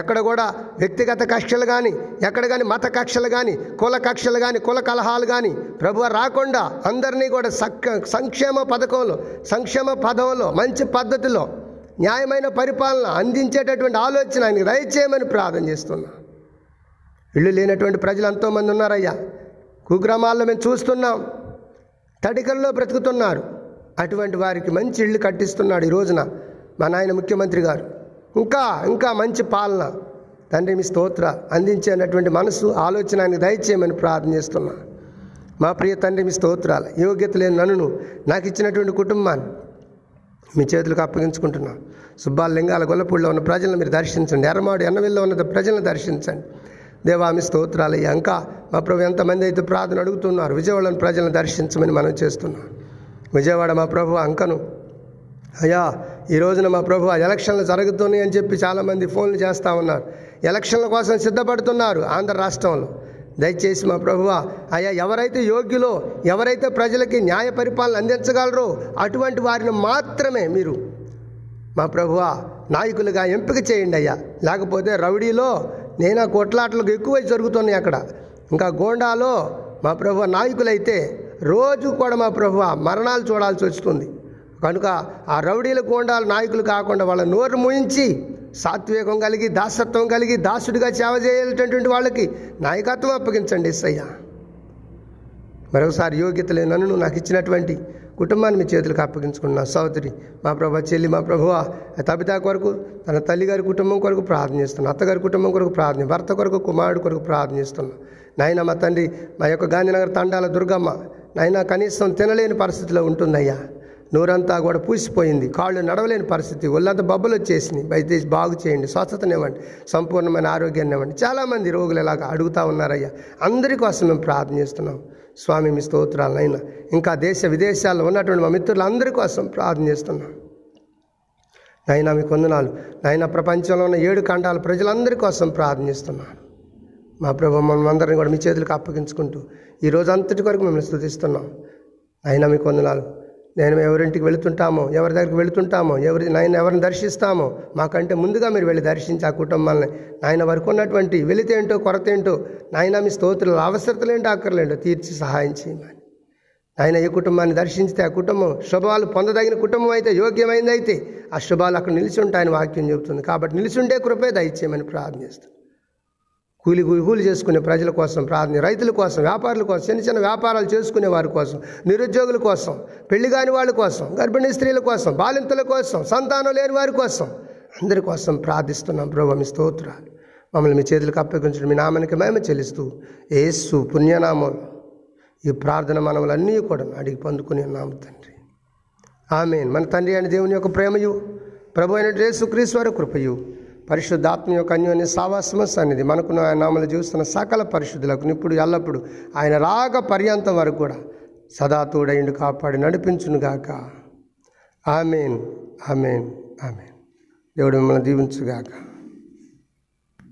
ఎక్కడ కూడా వ్యక్తిగత కక్షలు కానీ, ఎక్కడ కానీ మత కక్షలు కానీ, కుల కక్షలు కానీ, కుల కలహాలు కానీ ప్రభువా రాకుండా అందరినీ కూడా సంక్షేమ పదంలో మంచి పద్ధతిలో న్యాయమైన పరిపాలన అందించేటటువంటి ఆలోచన ఆయనకు దయచేయమని ప్రార్థన చేస్తున్నాను. ఇళ్ళు లేనటువంటి ప్రజలు ఎంతోమంది ఉన్నారయ్యా, కుగ్రామాల్లో మేము చూస్తున్నాం, తడికల్లో బ్రతుకుతున్నారు, అటువంటి వారికి మంచి ఇళ్ళు కట్టిస్తున్నాడు ఈ రోజున మా నాయన ముఖ్యమంత్రి గారు. ఇంకా ఇంకా మంచి పాలన తండ్రి మీ స్తోత్ర అందించేటటువంటి మనసు ఆలోచన ఆయనకు దయచేయమని ప్రార్థన చేస్తున్నా. మా ప్రియ తండ్రి మీ స్తోత్రాలు, యోగ్యత లేని నన్ను నాకు ఇచ్చినటువంటి కుటుంబాన్ని మీ చేతులకు అప్పగించుకుంటున్నాను. సుబ్బాల లింగాల గొల్లపూడిలో ఉన్న ప్రజలను మీరు దర్శించండి, ఎర్రమాడు ఎన్నవిల్లో ఉన్న ప్రజలను దర్శించండి. దేవా మీ స్తోత్రాలు. ఇంకా మా ప్రభు ఎంతమంది అయితే ప్రార్థన అడుగుతున్నారు, విజయవాడలోని ప్రజలను దర్శించమని మనం చేస్తున్నాం. విజయవాడ మా ప్రభు అంకను అయ్యా, ఈ రోజున మా ప్రభు ఆ ఎలక్షన్లు జరుగుతున్నాయి అని చెప్పి చాలామంది ఫోన్లు చేస్తూ ఉన్నారు, ఎలక్షన్ల కోసం సిద్ధపడుతున్నారు ఆంధ్ర రాష్ట్రంలో. దయచేసి మా ప్రభువా అయ్యా, ఎవరైతే యోగ్యులో, ఎవరైతే ప్రజలకి న్యాయ పరిపాలన అందించగలరో అటువంటి వారిని మాత్రమే మీరు మా ప్రభువా నాయకులుగా ఎంపిక చేయండి అయ్యా. లేకపోతే రౌడీలో నేనా కొట్లాటలకు ఎక్కువై జరుగుతున్నాయి అక్కడ, ఇంకా గోండాలో మా ప్రభువా నాయకులైతే రోజు కూడా మా ప్రభువా మరణాలు చూడాల్సి వస్తుంది. కనుక ఆ రౌడీల గోండాల నాయకులు కాకుండా వాళ్ళ నోరు మూయించి సాత్వికం కలిగి దాసత్వం కలిగి దాసుడిగా సేవ చేయాలనేటువంటి వాళ్ళకి నాయకత్వం అప్పగించండి యేసయ్యా. మరొకసారి యోగ్యత లేని నన్ను నాకు ఇచ్చినటువంటి కుటుంబాన్ని మీ చేతులకు అప్పగించుకున్నా. సోదరి మా ప్రభు చెల్లి మా ప్రభువా తబితా కొరకు, తన తల్లిగారి కుటుంబం కొరకు ప్రార్థన చేస్తున్నా, అత్తగారి కుటుంబం కొరకు ప్రార్థన, భర్త కొరకు, కుమారుడు కొరకు ప్రార్థన చేస్తున్నా. నాయన మా తండ్రి మా యొక్క గాంధీనగర్ తండాల దుర్గమ్మ నాయన కనీసం తినలేని పరిస్థితిలో ఉంటుందయ్యా. నోరంతా కూడా పూసిపోయింది, కాళ్ళు నడవలేని పరిస్థితి, ఒళ్ళంతా బబ్బులు వచ్చేసినాయి. దయచేసి బాగు చేయండి, స్వస్థతనివ్వండి, సంపూర్ణమైన ఆరోగ్యాన్ని ఇవ్వండి. చాలామంది రోగులు ఇలాగ అడుగుతూ ఉన్నారయ్యా. అందరి కోసం మేము ప్రార్థన చేస్తున్నాం స్వామి మీ స్తోత్రాలైనా. ఇంకా దేశ విదేశాల్లో ఉన్నటువంటి మా మిత్రులందరి కోసం ప్రార్థన చేస్తున్నాం నాయన, మీ కొందనాలు నాయన. ప్రపంచంలో ఉన్న 7 ఖండాల ప్రజలందరి కోసం ప్రార్థన చేస్తున్నాను మా ప్రభు. మనందరినీ కూడా మీ చేతులకు అప్పగించుకుంటూ ఈ రోజంతటి వరకు మిమ్మల్ని స్తుతిస్తున్నాం నాయన, మీ కొందనాలు. నేను ఎవరింటికి వెళుతుంటామో, ఎవరి దగ్గరికి వెళుతుంటామో, ఎవరిని దర్శిస్తామో మాకంటే ముందుగా మీరు వెళ్ళి దర్శించి ఆ కుటుంబాలని నాయన వరకు ఉన్నటువంటి వెళితేంటో కొరతేంటో నాయన మీ స్తోత్రులు, అవసరతలేంటో అక్కర్లేంటో తీర్చి సహాయం చేయమని నాయన. ఏ కుటుంబాన్ని దర్శించితే ఆ కుటుంబం శుభాలు పొందదగిన కుటుంబం అయితే, యోగ్యమైనదైతే ఆ శుభాలు అక్కడ నిలిచి ఉంటాయని వాక్యం చెబుతుంది. కాబట్టి నిలిచుంటే కృపే దయచేయమని ప్రార్థన చేస్తాను. కూలి చేసుకునే ప్రజల కోసం ప్రార్థన, రైతుల కోసం, వ్యాపారుల కోసం, చిన్న చిన్న వ్యాపారాలు చేసుకునే వారి కోసం, నిరుద్యోగుల కోసం, పెళ్లి కాని వాళ్ళ కోసం, గర్భిణీ స్త్రీల కోసం, బాలింతల కోసం, సంతానం లేని వారి కోసం, అందరి కోసం ప్రార్థిస్తున్నాం ప్రభు. మీ స్తోత్రాలు. మమ్మల్ని మీ చేతులకు అప్పగించడం మీ నామానికి మహిమ చెల్లిస్తూ యేసు పుణ్యనామం ఈ ప్రార్థన మనములన్నీ కూడా అడిగి పొందుకుని ఉన్నాము తండ్రి, ఆమేన్. మన తండ్రి అయిన దేవుని యొక్క ప్రేమయు, ప్రభు అయిన యేసుక్రీస్తు వారి కృపయు, పరిశుద్ధాత్మ యొక్క అన్యోన్య సావాసమ సన్నిధి మనకును ఆయన నామలు జీవిస్తున్న సకల పరిశుద్ధులకు ఇప్పుడు ఎల్లప్పుడూ ఆయన రాక పర్యంతం వరకు కూడా సదా తోడైండు కాపాడి నడిపించునుగాక. ఆమేన్ ఆమేన్ ఆమేన్. దేవుడు మిమ్మల్ని దీవించుగాక.